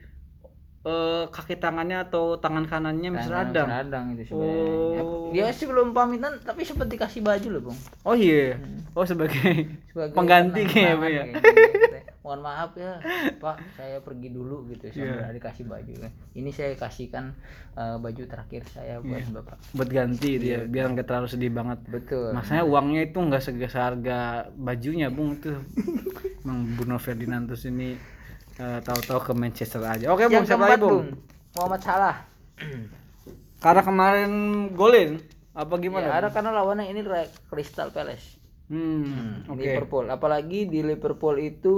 Uh, kaki tangannya atau tangan kanannya Mister Adang. Adang itu sebenarnya. Oh. Dia sih belum pamitan tapi sempat dikasih baju loh, Bung. Oh iya. Yeah. Hmm. Oh sebagai, sebagai pengganti kayak apa ya. Mohon maaf ya, Pak, saya pergi dulu gitu sambil yeah. dikasih baju kan. Ini saya kasihkan uh, baju terakhir saya buat yeah. Bapak. Buat ganti dia, yeah. biar enggak terlalu sedih banget. Betul. Maksudnya uangnya itu enggak seharga bajunya, Bung, tuh. Mang Bruno Fernandes ini Uh, tahu-tahu ke Manchester aja. Oke, Bung, siapa lagi, Bung? Mohamed Salah. Karena kemarin golin apa gimana? Ya, ada karena lawannya ini Crystal Palace. Hmm, hmm okay. Liverpool. Apalagi di Liverpool itu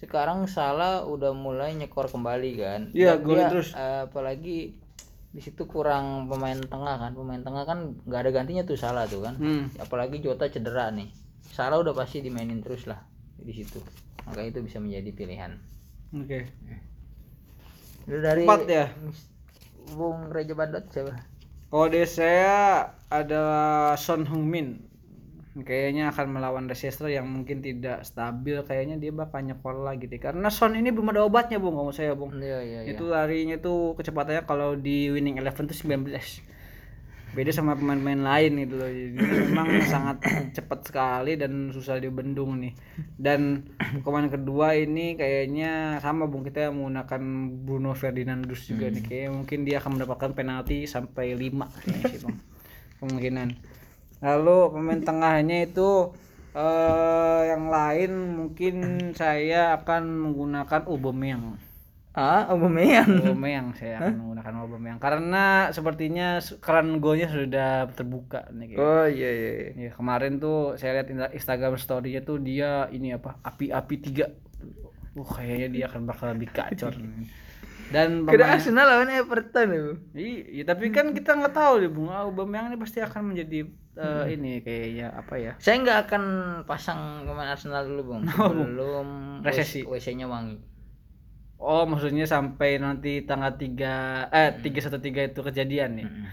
sekarang Salah udah mulai nyekor kembali kan. Iya, golin terus. Uh, apalagi di situ kurang pemain tengah kan. Pemain tengah kan enggak ada gantinya tuh Salah tuh kan. Hmm. Apalagi Jota cedera nih. Salah udah pasti dimainin terus lah di situ. Maka itu bisa menjadi pilihan. Oke. Okay. Dari empat ya. Bung Reja Bandot siapa? Kode saya adalah Son Hung Min. Kayaknya akan melawan Leicester yang mungkin tidak stabil. Kayaknya dia bakal nyekol lagi deh. Karena Son ini belum ada obatnya, Bung, kalau saya, Bung. Iya, iya, iya. Itu larinya tuh kecepatannya kalau di Winning Eleven tuh sembilan belas. Beda sama pemain-pemain lain gitu loh. Jadi memang sangat cepat sekali dan susah dibendung nih. Dan pemain kedua ini kayaknya sama, Bung, kita menggunakan Bruno Fernandes juga hmm. nih. Kayaknya mungkin dia akan mendapatkan penalti sampai lima kayaknya sih, Bung. Kemungkinan. Lalu pemain tengahnya itu eh, yang lain mungkin saya akan menggunakan Aubameyang. Ah, Aubameyang. Aubameyang saya akan huh? menggunakan Aubameyang karena sepertinya keran golnya sudah terbuka nih. Oh iya iya. Ya, kemarin tuh saya lihat Instagram story-nya tuh dia ini apa? Api-api tiga. Wah, uh, kayaknya dia akan bakal lebih kacor. Dan pemain Arsenal lawan Everton ya, Bu. Iya, tapi kan kita enggak tahu deh, Bung. Aubameyang ini pasti akan menjadi uh, hmm. ini kayaknya apa ya? Saya enggak akan pasang pemain Arsenal dulu, Bung. No, belum resesi. W C-nya wangi. Oh, maksudnya sampai nanti tanggal tiga eh tiga satu tiga itu kejadian nih. Hmm.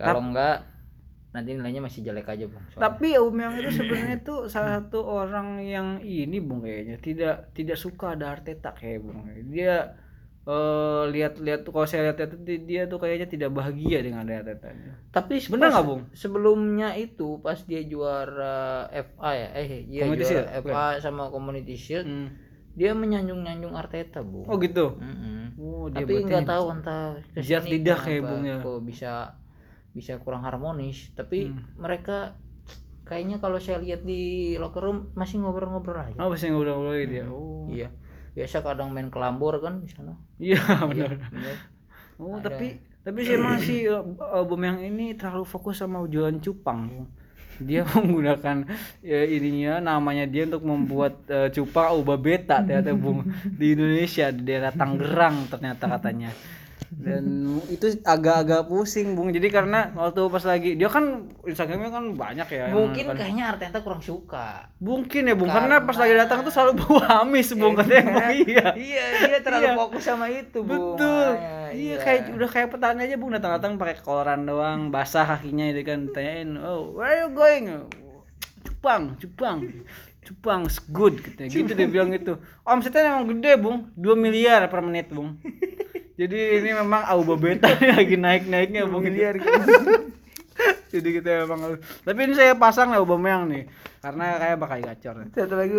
Kalau enggak nanti nilainya masih jelek aja, Bung. Soalnya. Tapi Aubameyang itu sebenarnya tuh salah satu orang yang ini, Bung, kayaknya tidak tidak suka ada Arteta kayak, Bung. Dia eh lihat-lihat tuh, kalau saya lihat itu dia tuh kayaknya tidak bahagia dengan Arteta. Tapi benar enggak, Bung? Sebelumnya itu pas dia juara F A ya, eh dia Community juara Shield? F A sama Community Shield. Hmm. Dia menyanjung-nyanjung Arteta, Bung. Oh gitu. Mm-hmm. Oh, dia tapi nggak tahu entah kesini tidak kayak Bung ya. Kok bisa bisa kurang harmonis. Tapi hmm. mereka kayaknya kalau saya lihat di locker room masih ngobrol-ngobrol aja. Oh masih ngobrol-ngobrol gitu ya. Oh iya. Biasa kadang main kelambor kan di sana. Iya benar. Ya, oh ada. tapi tapi saya masih Aubameyang ini terlalu fokus sama jualan cupang. Dia menggunakan ya, ininya namanya dia untuk membuat uh, cupang Uba Beta ternyata, Bung, di Indonesia di daerah Tangerang ternyata katanya. Dan itu agak-agak pusing, Bung, jadi karena waktu pas lagi dia kan Instagramnya kan banyak ya mungkin yang, kayaknya Arteta kurang suka mungkin ya, Bung, karena, karena pas lagi datang tuh selalu bau amis, Bung, katanya. Iya iya dia terlalu iya. fokus sama itu, Bung. Betul. Ayah, iya, iya kayak udah kayak petani aja, Bung, datang-datang pakai koran doang, basah kakinya gitu kan, tanyain oh where are you going, cupang cupang cupang is good katanya. Gitu dia bilang gitu. Omsetnya emang gede, Bung, dua miliar per menit, Bung. Jadi ini memang Aubameyang lagi naik-naiknya, Bung, gitu. Jadi kita memang, tapi ini saya pasang Aubameyang nih karena kayak bakal gacor. Satu lagi,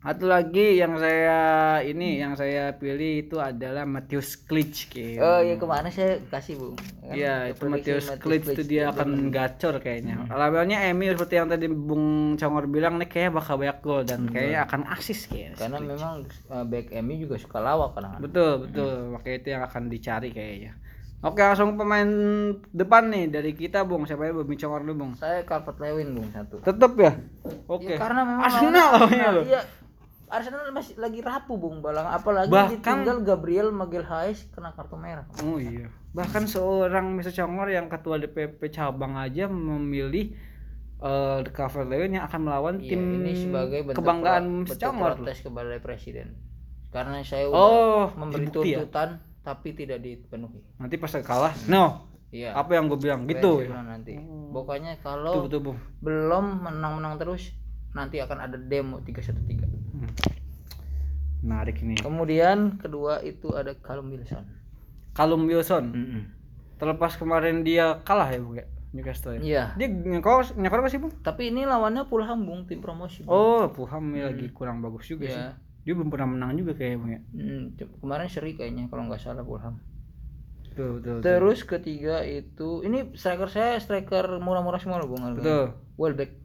satu lagi yang saya ini yang saya pilih itu adalah Mateusz Klich. Kayak. Oh iya, kemana saya kasih, Bung? Iya, itu Mateusz Klich itu dia akan gacor kayaknya. Lawannya Emi seperti yang tadi Bung Congor bilang nih, kayaknya bakal banyak gol dan kayaknya akan asis kayaknya. Karena memang back Emi juga suka lawak kan. Betul, betul. Makanya itu yang akan dicari kayaknya. Oke, langsung pemain depan nih dari kita, Bung. Siapa yang Bung Congor dulu, Bung? Saya Calvert Lewin, Bung, satu. Tetap ya? Oke. Ya, karena memang Arsenal loh. Iya. Arsenal masih lagi rapuh, Bung, Balang, apalagi bahkan, ditinggal Gabriel Magalhaes kena kartu merah. Oh iya. Bahkan seorang Mister Congor yang ketua D P P cabang aja memilih uh, Calvert Lewin yang akan melawan iya, tim ini sebagai bentuk kebanggaan Mister Congor protes kepada presiden. Karena saya oh, memberi tuntutan ya? Tapi tidak dipenuhi. Nanti pas kalah, hmm. no. Iya. Apa yang gue bilang apa gitu. Ya? Nanti. Hmm. Pokoknya kalau betul, betul, belum menang-menang terus nanti akan ada demo tiga satu tiga. Menarik ini. Kemudian kedua itu ada Callum Wilson. Callum Wilson. Mm-mm. Terlepas kemarin dia kalah ya, Bu, Newcastle. Iya. Dia nyekor nyekor apa sih, Bung? Tapi ini lawannya Fulham, Bung, tim promosi. Bung. Oh, Fulham ya, hmm. lagi kurang bagus juga yeah. sih. Dia belum pernah menang juga kayaknya, Bung ya. Hmm, kemarin seri kayaknya kalau enggak salah Fulham. Betul, betul. Terus betul. Ketiga itu ini striker saya striker murah-murah semua loh, Bung. Betul. Welbeck.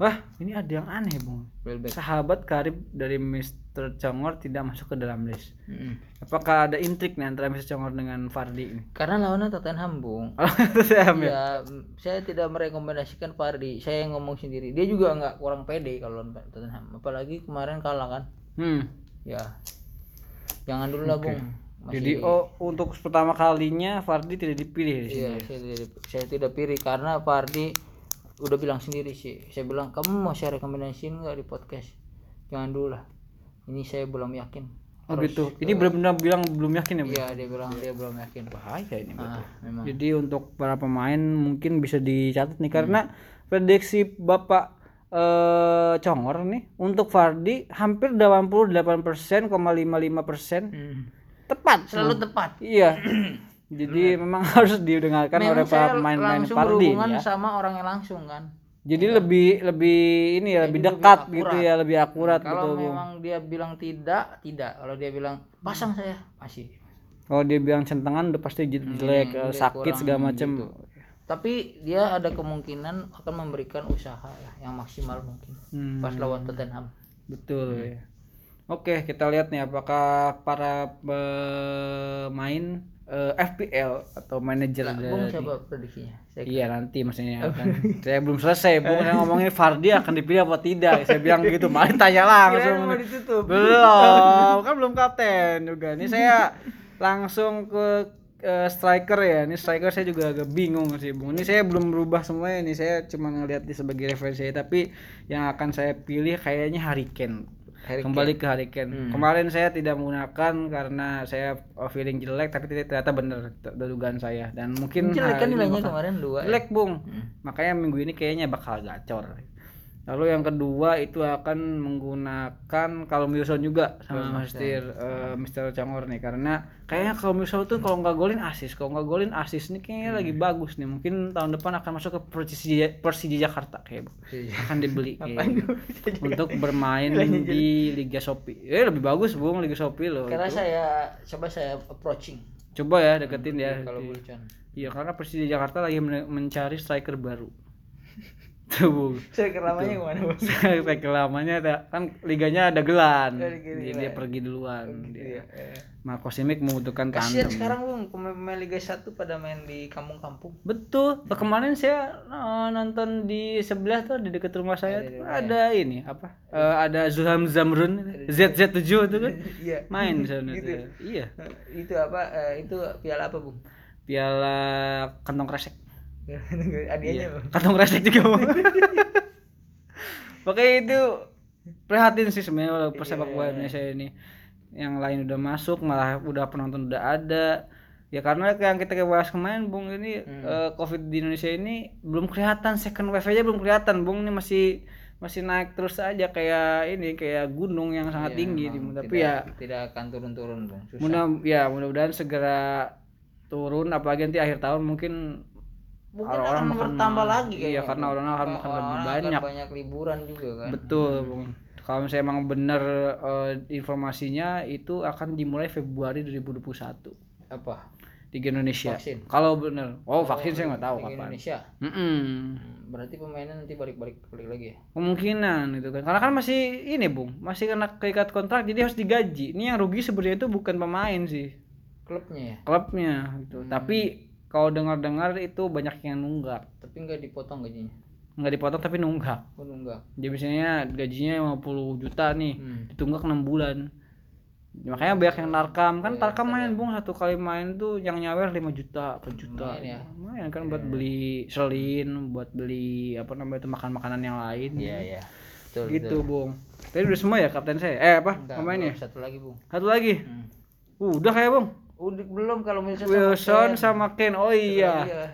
Wah, ini ada yang aneh, Bung. Welbeck. Sahabat karib dari mister Congor tidak masuk ke dalam list. Hmm. Apakah ada intrik nih antara mister Congor dengan Vardy ini? Karena lawannya Tottenham, Bung. Tottenham ya, ya. Saya tidak merekomendasikan Vardy. Saya ngomong sendiri. Dia juga enggak kurang pede kalau lawan Tottenham. Apalagi kemarin kalah kan. Hmm. Ya. Jangan dulu lah, okay. Bung. Masih... Jadi oh, untuk pertama kalinya Vardy tidak dipilih di sini. Iya, saya tidak, saya tidak pilih karena Vardy udah bilang sendiri sih. Saya bilang, "Kamu mau saya rekomendasiin enggak di podcast?" Jangan dulu lah. Ini saya belum yakin. Oh gitu. Ini benar-benar bilang belum yakin ya, Bu? Iya, dia bilang dia belum yakin. Bahaya ini betul. Ah, jadi untuk para pemain mungkin bisa dicatat nih karena hmm. prediksi Bapak eh, Congor nih untuk Vardy hampir delapan puluh delapan persen, nol koma lima lima persen. Hmm. Tepat, selalu hmm. tepat. Iya. Jadi hmm. memang harus didengarkan memang oleh para pemain-pemain Vardy ya. Sama orang yang langsung kan. Jadi ya. lebih lebih ini ya, jadi lebih dekat lebih gitu ya, lebih akurat. Kalau betul, memang dia bilang tidak, tidak. Kalau dia bilang pasang saya, masih. Kalau dia bilang centengan udah pasti jelek, hmm, sakit segala macam. Gitu. Tapi dia ada kemungkinan akan memberikan usaha yang maksimal mungkin hmm. pas lawan Tottenham. Betul hmm. ya. Oke, kita lihat nih apakah para pemain Uh, F P L atau manajer nah, dari Bung siapa prediksinya? Iya nanti maksudnya akan, saya belum selesai Bung saya ngomongin Vardy akan dipilih apa tidak. Saya bilang gitu, mari tanya langsung. Belum, kan belum kapten juga. Ini saya langsung ke uh, striker ya. Ini striker saya juga agak bingung sih Bung. Ini saya belum berubah semuanya. Ini saya cuma ngelihat di sebagai referensi. Tapi yang akan saya pilih kayaknya Harry Kane. Harry kembali Kane. ke Harry Kane. Hmm. Kemarin saya tidak menggunakan karena saya feeling jelek, tapi ternyata benar dugaan saya. Dan mungkin jelek kan nilainya kemarin dua. Jelek ya? Bung. Hmm. Makanya minggu ini kayaknya bakal gacor. Lalu yang kedua itu akan menggunakan Callum Wilson juga sama mister uh, mister Congor nih karena kayaknya Callum Wilson tuh kalau nggak golin asis, kalau nggak golin asis nih kayaknya hmm. lagi bagus nih. Mungkin tahun depan akan masuk ke Persija, Persija Jakarta kayak akan dibeli kayak untuk bermain di Liga Shopee. Eh lebih bagus Bung Liga Shopee loh. Karena itu. saya coba saya approaching. Coba ya deketin ya. Kalau Wilson. Iya karena Persija Jakarta lagi mencari striker baru. Tuh, saya kelamanya gimana Bang? Saya kelamanya kan liganya ada gelan. Jadi dia pergi duluan. Dia. Marco Simic membutuhkan tandem. Kasian sekarang Bung, pemain Liga satu pada main di kampung-kampung. Betul. Kemarin saya nonton di sebelah tuh di dekat rumah saya ada ini apa? Ada Zulham Zamrun Z Z tujuh itu kan. Main di sana tuh. Iya. Itu apa? Itu piala apa Bung? Piala kantong kresek. Adiannya iya. Kantong resek juga Bang. Makanya itu prihatin sih sebenarnya persepak bola Indonesia ini. Yang lain udah masuk, malah udah penonton udah ada. Ya karena yang kita bahas kemarin Bung ini hmm. uh, Covid di Indonesia ini belum kelihatan, second wave aja belum kelihatan Bung, ini masih masih naik terus aja kayak ini kayak gunung yang sangat iya, tinggi memang, tapi tidak, ya tidak akan turun-turun Bung. Susah. Mudah ya mudah-mudahan segera turun apalagi nanti akhir tahun mungkin mungkin orang akan bertambah lagi kayaknya. Iya karena orang akan makan lebih banyak. Banyak liburan juga kan. Betul hmm. Bung. Kalau misalnya emang benar uh, informasinya itu akan dimulai Februari dua ribu dua puluh satu. Apa? Di Indonesia. Vaksin. Kalau benar. Oh, vaksin oh, saya enggak tahu kapan. Indonesia. Mm-mm. Berarti pemainnya nanti balik-balik balik lagi ya? Kemungkinan itu kan. Karena kan masih ini, Bung. Masih kena keikat kontrak jadi harus digaji. Ini yang rugi sebenarnya itu bukan pemain sih. Klubnya ya? Klubnya gitu. Hmm. Tapi kalau dengar-dengar itu banyak yang nunggak. Tapi enggak dipotong gajinya. Enggak dipotong tapi nunggak. Oh, nunggak. Jadi misalnya gajinya lima puluh juta nih, hmm. ditunggak enam bulan. Makanya banyak yang narkam kan, ya, narkam main ya. Bung satu kali main tuh yang nyawer lima juta, empat juta. Main, ya. Main kan ya. Buat beli selin, buat beli apa namanya itu makan-makanan yang lain. Iya, iya. Betul. Gitu, betul. Bung. Tadi udah semua ya kapten saya? Eh, apa? Pemainnya? Satu lagi, Bung. Satu lagi? Hmm. Uh, udah kayak, Bung. Udah belum kalau misalnya Wilson sama Kane. Oh iya. iya.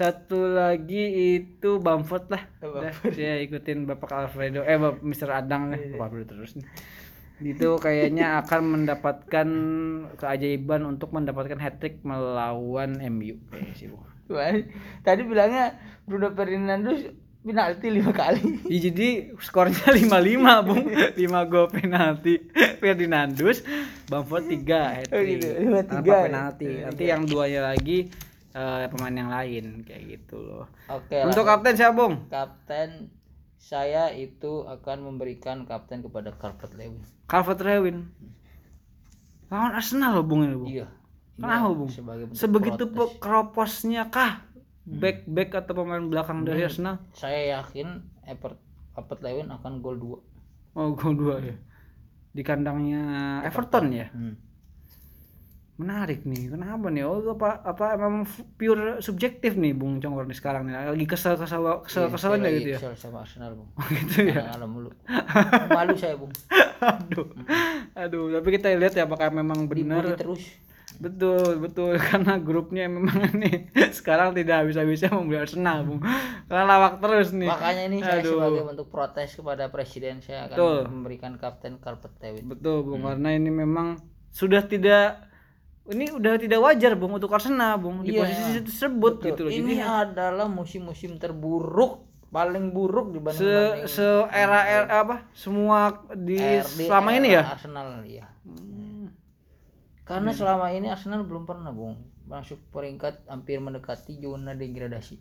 Satu lagi itu Bamford lah. Bamford. Saya ikutin Bapak Alfredo eh Bapak mister Adang nih. Iya. Bamford terus nih. Itu kayaknya akan mendapatkan keajaiban untuk mendapatkan hat-trick melawan M U. Eh, sih, Bu. Tadi bilangnya Bruno Fernandes penalti lima kali. Ya, jadi skornya lima lima, Bung. lima gol penalti Fernandes, Bamford tiga hat-trick. lima tiga tanpa penalti. Nanti yang duanya lagi uh, pemain yang lain kayak gitu loh. Oke. Okay, untuk lalu. Kapten siapa, Bung? Kapten saya itu akan memberikan kapten kepada Calvert Lewin. Calvert Lewin. Lawan Arsenal loh, Bung, ini, Bung. Iya. Kenapa, Bung? Sebegitu protes. Kroposnya kah back back atau pemain belakang hmm. dari Arsenal? Saya yakin Calvert Lewin akan gol dua. Oh, gol dua ya. Di kandangnya Everton, Everton ya. Hmm. Menarik nih, kenapa nih? Oh, apa apa emang pure subjektif nih Bung Congor nih sekarang nih. Lagi kesel-kesel kesel-kesel enggak gitu ya? Kesel sama Arsenal, Bung. Gitu ya. Alam mulu. Malu saya, Bung. Aduh. Aduh, tapi kita lihat ya apakah memang benar. Dibully terus. Betul, betul, karena grupnya memang nih sekarang tidak habis-habisnya membeli Arsenal, Bung. Karena lawak terus nih. Makanya ini saya Aduh. sebagai bentuk protes kepada presiden saya akan betul. memberikan kapten Calvert Lewin. Betul, Bung. Hmm. Karena ini memang sudah tidak ini udah tidak wajar, Bung, untuk Arsenal, Bung, di yeah, posisi tersebut betul. Gitu loh. Ini jadi, adalah musim-musim terburuk, paling buruk dibanding se, se era era apa? Semua di R D selama ini ya. Arsenal ya. Hmm. Karena hmm. selama ini Arsenal belum pernah, Bung, masuk peringkat hampir mendekati zona degradasi.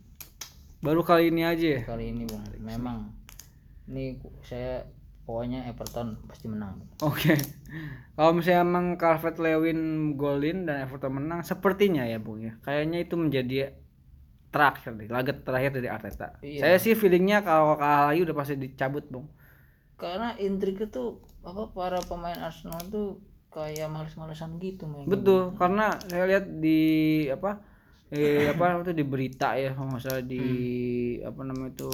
Baru kali ini aja. Kali ini, Bung. Memang. Ini saya pokoknya Everton pasti menang. Oke. Okay. Kalau misalnya emang Calvert Lewin golin dan Everton menang, sepertinya ya, Bung, ya. Kayaknya itu menjadi terakhir nih, laga terakhir dari Arteta. Iya. Saya sih feelingnya kalau kalah lagi udah pasti dicabut, Bung. Karena intriknya tuh apa para pemain Arsenal tuh kayak males-malesan gitu main. Betul, gitu. Karena saya lihat di apa? Eh apa itu di berita ya, kalau nggak salah di hmm. apa namanya itu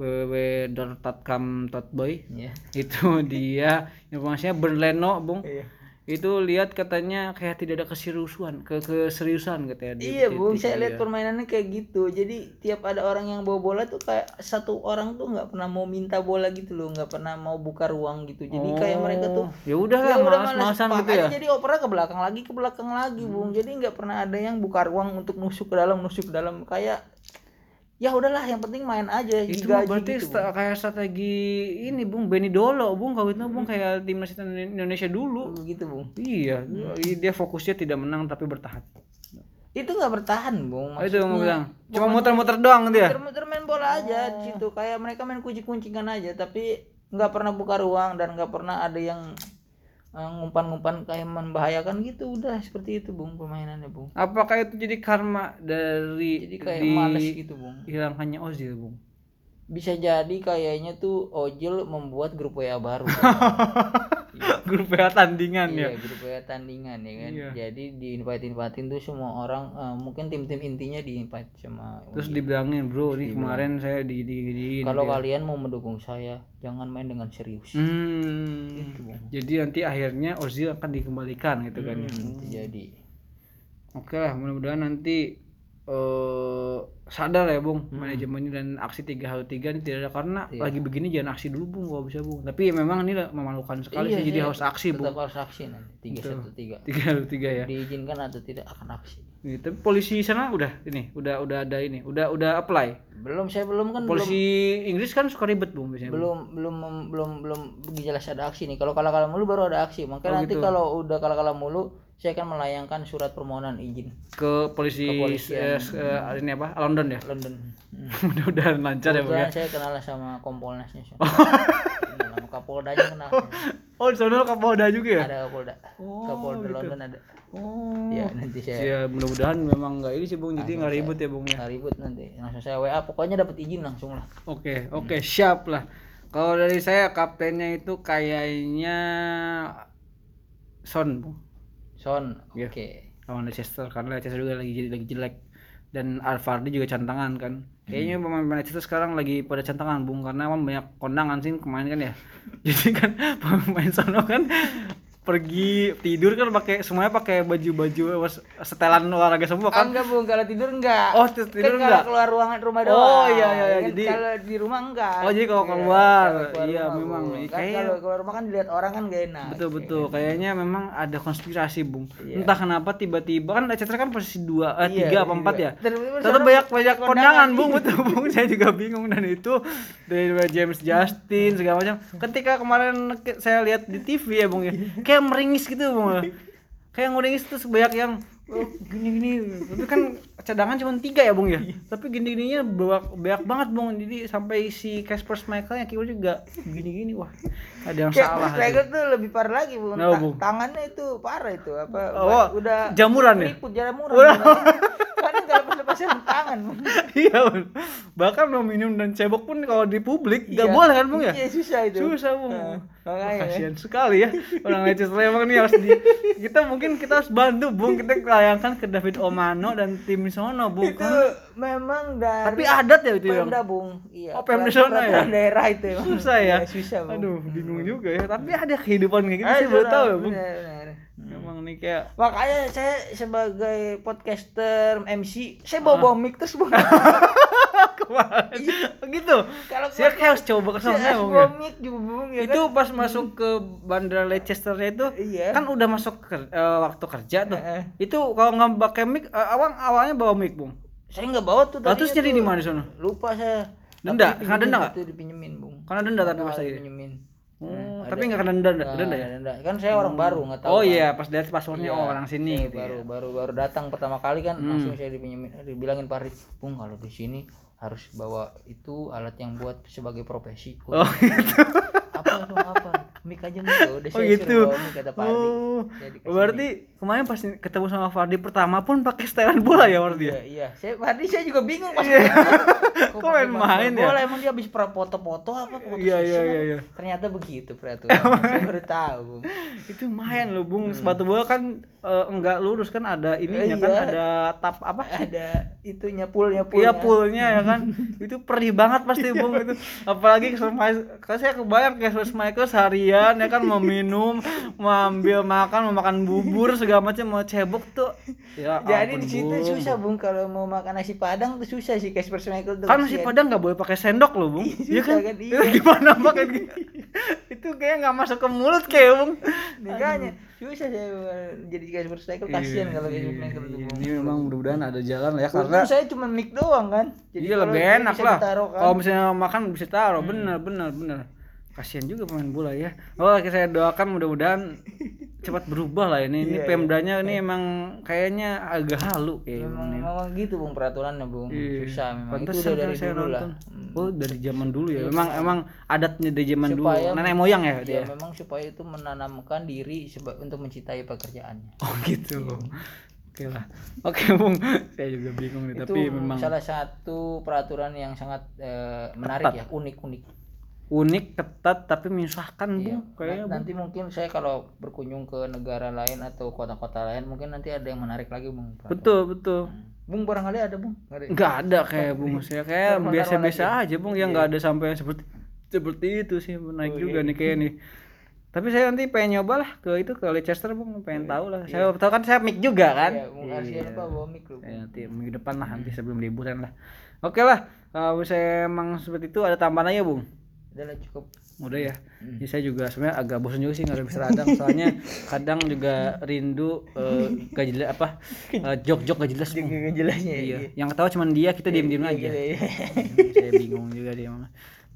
w w w dot tatcam dot boy yeah. Itu dia informasinya Berleno, Bung. Yeah. Itu lihat katanya kayak tidak ada keseriusan, ke keseriusan katanya. Iya, Bung, saya lihat permainannya kayak gitu. Jadi tiap ada orang yang bawa bola tuh kayak satu orang tuh enggak pernah mau minta bola gitu loh, enggak pernah mau buka ruang gitu. Jadi oh, kayak mereka tuh ya udahlah, malas-malasan gitu ya. Jadi opernya ke belakang lagi, ke belakang lagi, hmm. Bung. Jadi enggak pernah ada yang buka ruang untuk nusuk ke dalam, nusuk ke dalam kayak ya udahlah yang penting main aja. Itu berarti gitu, sta- kayak strategi ini, Bung, Benidolo, Bung, kalau itu, Bung, kayak timnas Indonesia dulu gitu, Bung. Iya, hmm. dia fokusnya tidak menang tapi bertahan. Itu nggak bertahan, Bung, maksudnya. Itu mau bilang cuma muter-muter doang dia. Muter-muter main bola aja oh. gitu, kayak mereka main kunci-kuncingan aja tapi nggak pernah buka ruang dan nggak pernah ada yang ngumpan-ngumpan kayak membahayakan gitu. Udah seperti itu, Bung, permainannya, Bung. Apakah itu jadi karma dari jadi kayak di... malas gitu, Bung, hilangkannya Ozil, Bung? Bisa jadi kayaknya tuh Ozil membuat grup W A baru. Iya. Grup W A tandingan iya, ya. Iya, grup W A tandingan ya kan. Iya. Jadi diinvite-invitin tuh semua orang, uh, mungkin tim-tim intinya diinvite sama Ozil. Terus dibilangin, "Bro, ini kemarin saya di di di kalau ya. Kalian mau mendukung saya, jangan main dengan serius." Hmm. Gitu, Bung. Jadi nanti akhirnya Ozil akan dikembalikan gitu hmm, kan ya. Hmm. Jadi. Oke lah, mudah-mudahan nanti Uh, sadar ya, Bung, hmm. manajemennya dan aksi tiga hari tiga ini tidak ada karena iya. lagi begini jangan aksi dulu, Bung, kalau bisa, Bung. Tapi memang ini memalukan sekali iya, sih iya. jadi harus aksi, Bung. Tetap harus aksi nanti tiga satu tiga. tiga satu tiga ya. Diizinkan atau tidak akan aksi. Ini tapi polisi sana udah ini, udah udah ada ini, udah udah apply. Belum, saya belum kan. Polisi belum, Inggris kan suka ribet, Bung, biasanya. Belum belum belum belum jelas ada aksi nih. Kalau kalah-kalah mulu baru ada aksi. Makanya oh, nanti gitu. Kalau udah kalah-kalah mulu saya akan melayangkan surat permohonan izin ke polisi, ke polisi eh, ke, uh, ini apa? London ya? London. Hmm. Mudah-mudahan lancar ya, Bung. Ya? Saya kenal sama Kompolnasnya. Oh. Sama Kapoldanya kenal. Oh, soalnya Kapolda juga ya? Ada Kapolda. Oh, Kapolda gitu. London ada. Oh. Ya, nanti saya. Ya, mudah-mudahan memang enggak ini sih, Bung. Jadi enggak ribut ya, Bung ya. Enggak ribut nanti. Langsung saya W A, pokoknya dapat izin langsung lah. Oke, okay, oke, okay, hmm. siap lah. Kalau dari saya kaptennya itu kayaknya Son, Bung. Son, oke. Okay. Lawan Leicester karena Leicester juga lagi jadi lagi jelek dan Vardy juga cantangan kan. Kayaknya hmm. pemain Leicester sekarang lagi pada cantangan, Bung, karena emang banyak kondangan sih kemarin kan ya. Jadi kan pemain Sono kan pergi tidur kan pakai semuanya pakai baju-baju setelan olahraga semua kan? Enggak, Bu. Kalau tidur enggak. Oh, tidur kan enggak. Kalau keluar ruangan rumah doang. Oh, iya iya ya, jadi kalau di rumah enggak. Oh, jadi kalau keluar, ya, kalau keluar iya rumah, memang kan, kayak kalau keluar rumah kan dilihat orang kan enggak enak. Betul betul. Kayak kayaknya memang ada konspirasi, Bung. Iya. Entah kenapa tiba-tiba kan Leicester kan posisi dua eh, iya, tiga apa empat ya. Terus banyak-banyak kondangan, Bung. Betul, Bung. Saya juga bingung dan itu dari James Justin segala macam. Ketika kemarin saya lihat di T V ya, Bung ya. Kayak meringis gitu, Bung. Kayak meringis terus banyak yang oh, gini-gini. Tapi kan cadangan cuma tiga ya, Bung ya. Tapi gini-gininya banyak banget, Bung. Jadi sampai si Kasper Schmeichel yang kiper juga gini-gini. Wah, ada yang Kasper salah. Kasper tuh lebih parah lagi, Bung. No, Bung. Tangannya itu parah itu apa? Oh, udah jamuran ya. Ikut jamuran. Kan enggak lepas-lepasin tangan, Bung. Iya, Bung. Bahkan mau minum dan cebok pun kalau di publik enggak iya. boleh kan, Bung ya? Iya, susah itu. Susah, Bung. Nah. Makanya, kasian ya. Sekali ya orang Leicester emang nih harus di kita mungkin kita harus bantu, Bung. Kita layangkan ke David Omano dan tim sono, Bung. Itu memang dari tapi adat ya itu ya, Bung. Iya. Oh, Pemda sono ya. Daerah itu emang. Susah ya. Ya susah, Bung. Aduh, bingung juga ya. Tapi ada kehidupan kayak gitu sih baru tahu ya, Bung. Memang nih kayak makanya saya sebagai podcaster M C saya bawa-bawa mic terus, Bung. Kemarin gitu kalau saya harus coba ke sana, Bung ya. Ya itu kan? Pas masuk ke bandara Leicester itu iya. Kan udah masuk ke, uh, waktu kerja tuh e-e. Itu kalau nggak pakai mic uh, awal awalnya bawa mic, Bung. Saya nggak bawa tuh tadi. Terus jadi di mana sana lupa saya denda karena denda nggak itu dipinjemin, Bung, karena denda tadi pas tadi Hmm, tapi nggak kena denda, nah, denda ya? Denda. Kan saya orang hmm. baru nggak tahu. Oh kan. Iya, pas lihat paspornya iya, oh orang sini. Gitu baru, ya. baru baru datang pertama kali kan hmm. langsung saya dipinjemin, dibilangin Pak Rid, Bung kalau di sini harus bawa itu alat yang buat sebagai profesi. Oh gitu. Apa dong apa? Mik aja nih, udah saya oh, gitu. Suruh bawa kata Pak Rid. Oh, berarti kemarin pas ketemu sama Vardy pertama pun pakai setelan bola ya Vardy? Iya, iya. Saya Vardy saya juga bingung pas. Kok main-main ya? Bola emang dia habis foto-foto apa foto iya, iya, iya, iya. Ternyata begitu peraturan. Saya baru tahu. Itu main loh, Bung. Hmm. Sepatu bola kan uh, enggak lurus kan ada ininya eh, iya. kan ada tap apa? Ada itunya poolnya poolnya. Iya, poolnya ya kan. Itu perih banget pasti, Bung itu. Apalagi kalau saya kebayang kayak Michael seharian ya kan mau minum, mau ambil makan, mau makan bubur segala macam mau cebok tuh. Ya, jadi di situ susah, Bung, kalau mau makan nasi Padang tuh susah sih Kasper Schmeichel tuh. Kan nasi Padang enggak boleh pakai sendok loh, Bung. Iya kan? Kan iya. Gimana pakai gitu? Itu kayak enggak masuk ke mulut kayak, Bung. Makanya susah saya jadi Kasper Schmeichel kasihan kalau Kasper Schmeichel tuh, Bung. Ini memang mudah-mudahan ada jalan lah ya karena saya cuma mic doang kan. Jadi lebih enak lah. Kalau misalnya makan bisa taruh, bener bener bener. Kasian juga pemain bola ya. Oh, saya doakan mudah-mudahan cepat berubah lah ini. Ini yeah, Pemdanya yeah. ini emang kayaknya agak halu kayak memang, memang gitu, Bung, peraturannya, Bung. Yeah. Susah memang. Pantes itu dari dulu lah. Oh, dari zaman dulu ya. Memang yeah. emang adatnya dari zaman supaya, dulu. Nenek moyang ya dia. Ya, memang supaya itu menanamkan diri seba- untuk mencintai pekerjaannya. Oh, gitu. Yeah. Oke lah, oke Bung, saya juga bingung nih. Itu tapi memang salah satu peraturan yang sangat eh, menarik ketat. Ya, unik-unik. Unik, ketat, tapi menyusahkan, iya. Bung. Kayaknya nanti Bung. Mungkin saya kalau berkunjung ke negara lain atau kota-kota lain, mungkin nanti ada yang menarik lagi, Bung. Peraturan. Betul betul. Bung barangkali ada, Bung? Nggak ada kayak Bung, saya kayak bentar, biasa-biasa bentar aja, Bung, yang nggak iya. ada sampai seperti seperti itu sih menarik oh, juga iya. nih kayak nih. Tapi saya nanti pengen nyoba lah ke itu ke Leicester, Bung, pengen yeah, tahu lah. Saya yeah. tahu kan saya mic juga kan. Iya, Bung, harusnya bawa mic lu. Nanti minggu depan lah, nanti sebelum liburan lah. Oke lah, kalau saya emang seperti itu ada tambahan aja, Bung. Udah lah, cukup. Udah ya. Hmm. Jadi saya juga sebenarnya agak bosan juga sih enggak ada bisa radang soalnya kadang juga rindu uh, gak jelas apa uh, jok-jok gak jelas. Gak jelasnya. Iya. Iya. Yang ketawa cuma dia, kita diam-diam aja. Iya. Saya bingung juga dia mah.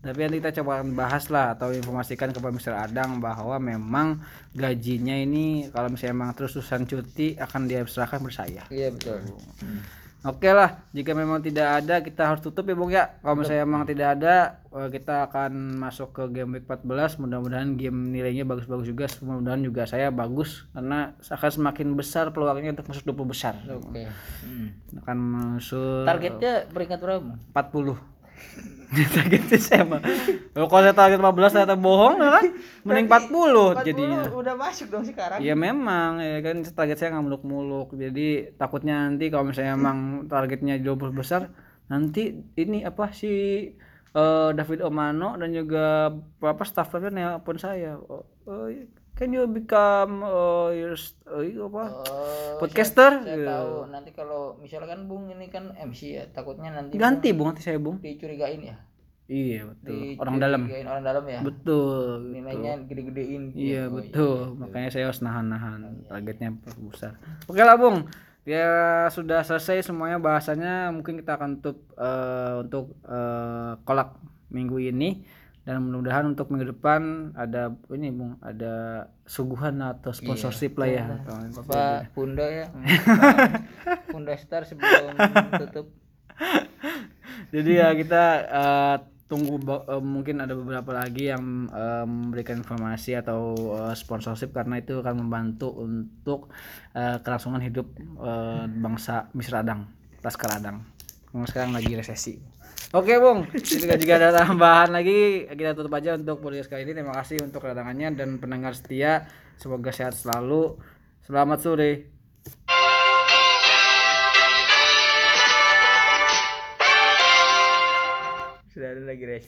Tapi nanti kita coba bahas lah atau informasikan kepada Mister Adang bahwa memang gajinya ini kalau misalnya emang terus-terusan cuti akan diserahkan bersaya. Iya betul. Hmm. Oke lah, jika memang tidak ada kita harus tutup ya Bung ya. Kalau misalnya emang tidak ada kita akan masuk ke game week empat belas. Mudah-mudahan game nilainya bagus-bagus juga. Mudah-mudahan juga saya bagus karena akan semakin besar peluangnya untuk masuk dua puluh besar. Oke. Hmm. Akan masuk targetnya peringkat berapa? empat puluh. Targetnya sama. Kalau saya target lima belas ternyata bohong kan. Mending empat puluh jadinya. Udah masuk dong sekarang. Iya memang ya kan target saya enggak muluk-muluk. Jadi takutnya nanti kalau misalnya emang targetnya dua puluh besar, nanti ini apa sih uh, David Omano dan juga beberapa staff-nya nelpon saya. Oh, oh, Can you become uh, your uh, apa? Uh, podcaster? Saya, saya tahu. Nanti kalau misalkan Bung ini kan M C ya, takutnya nanti ganti Bung, nanti saya Bung. Dicurigain ya? Iya, betul. Orang dalam. Dicurigain orang dalam ya? Betul. Nilainya gede-gedein. Iya, oh, betul. Iya, makanya saya harus nahan-nahan. Targetnya besar. Oke lah Bung. Ya sudah selesai semuanya bahasannya. Mungkin kita akan tutup uh, untuk uh, kolak minggu ini. Dan mudah-mudahan untuk minggu depan ada ini Bung, ada suguhan atau sponsorship lah ya, Bapak Bunda ya, Pundostar sebelum tutup. Jadi ya kita uh, tunggu uh, mungkin ada beberapa lagi yang uh, memberikan informasi atau uh, sponsorship, karena itu akan membantu untuk uh, kelangsungan hidup uh, bangsa Misra Adang, Laskar Adang. Sekarang lagi resesi. Oke Bung, jika, jika ada tambahan lagi kita tutup aja untuk podcast kali ini. Terima kasih untuk kedatangannya dan pendengar setia. Semoga sehat selalu. Selamat sore. Sudah ada lagi.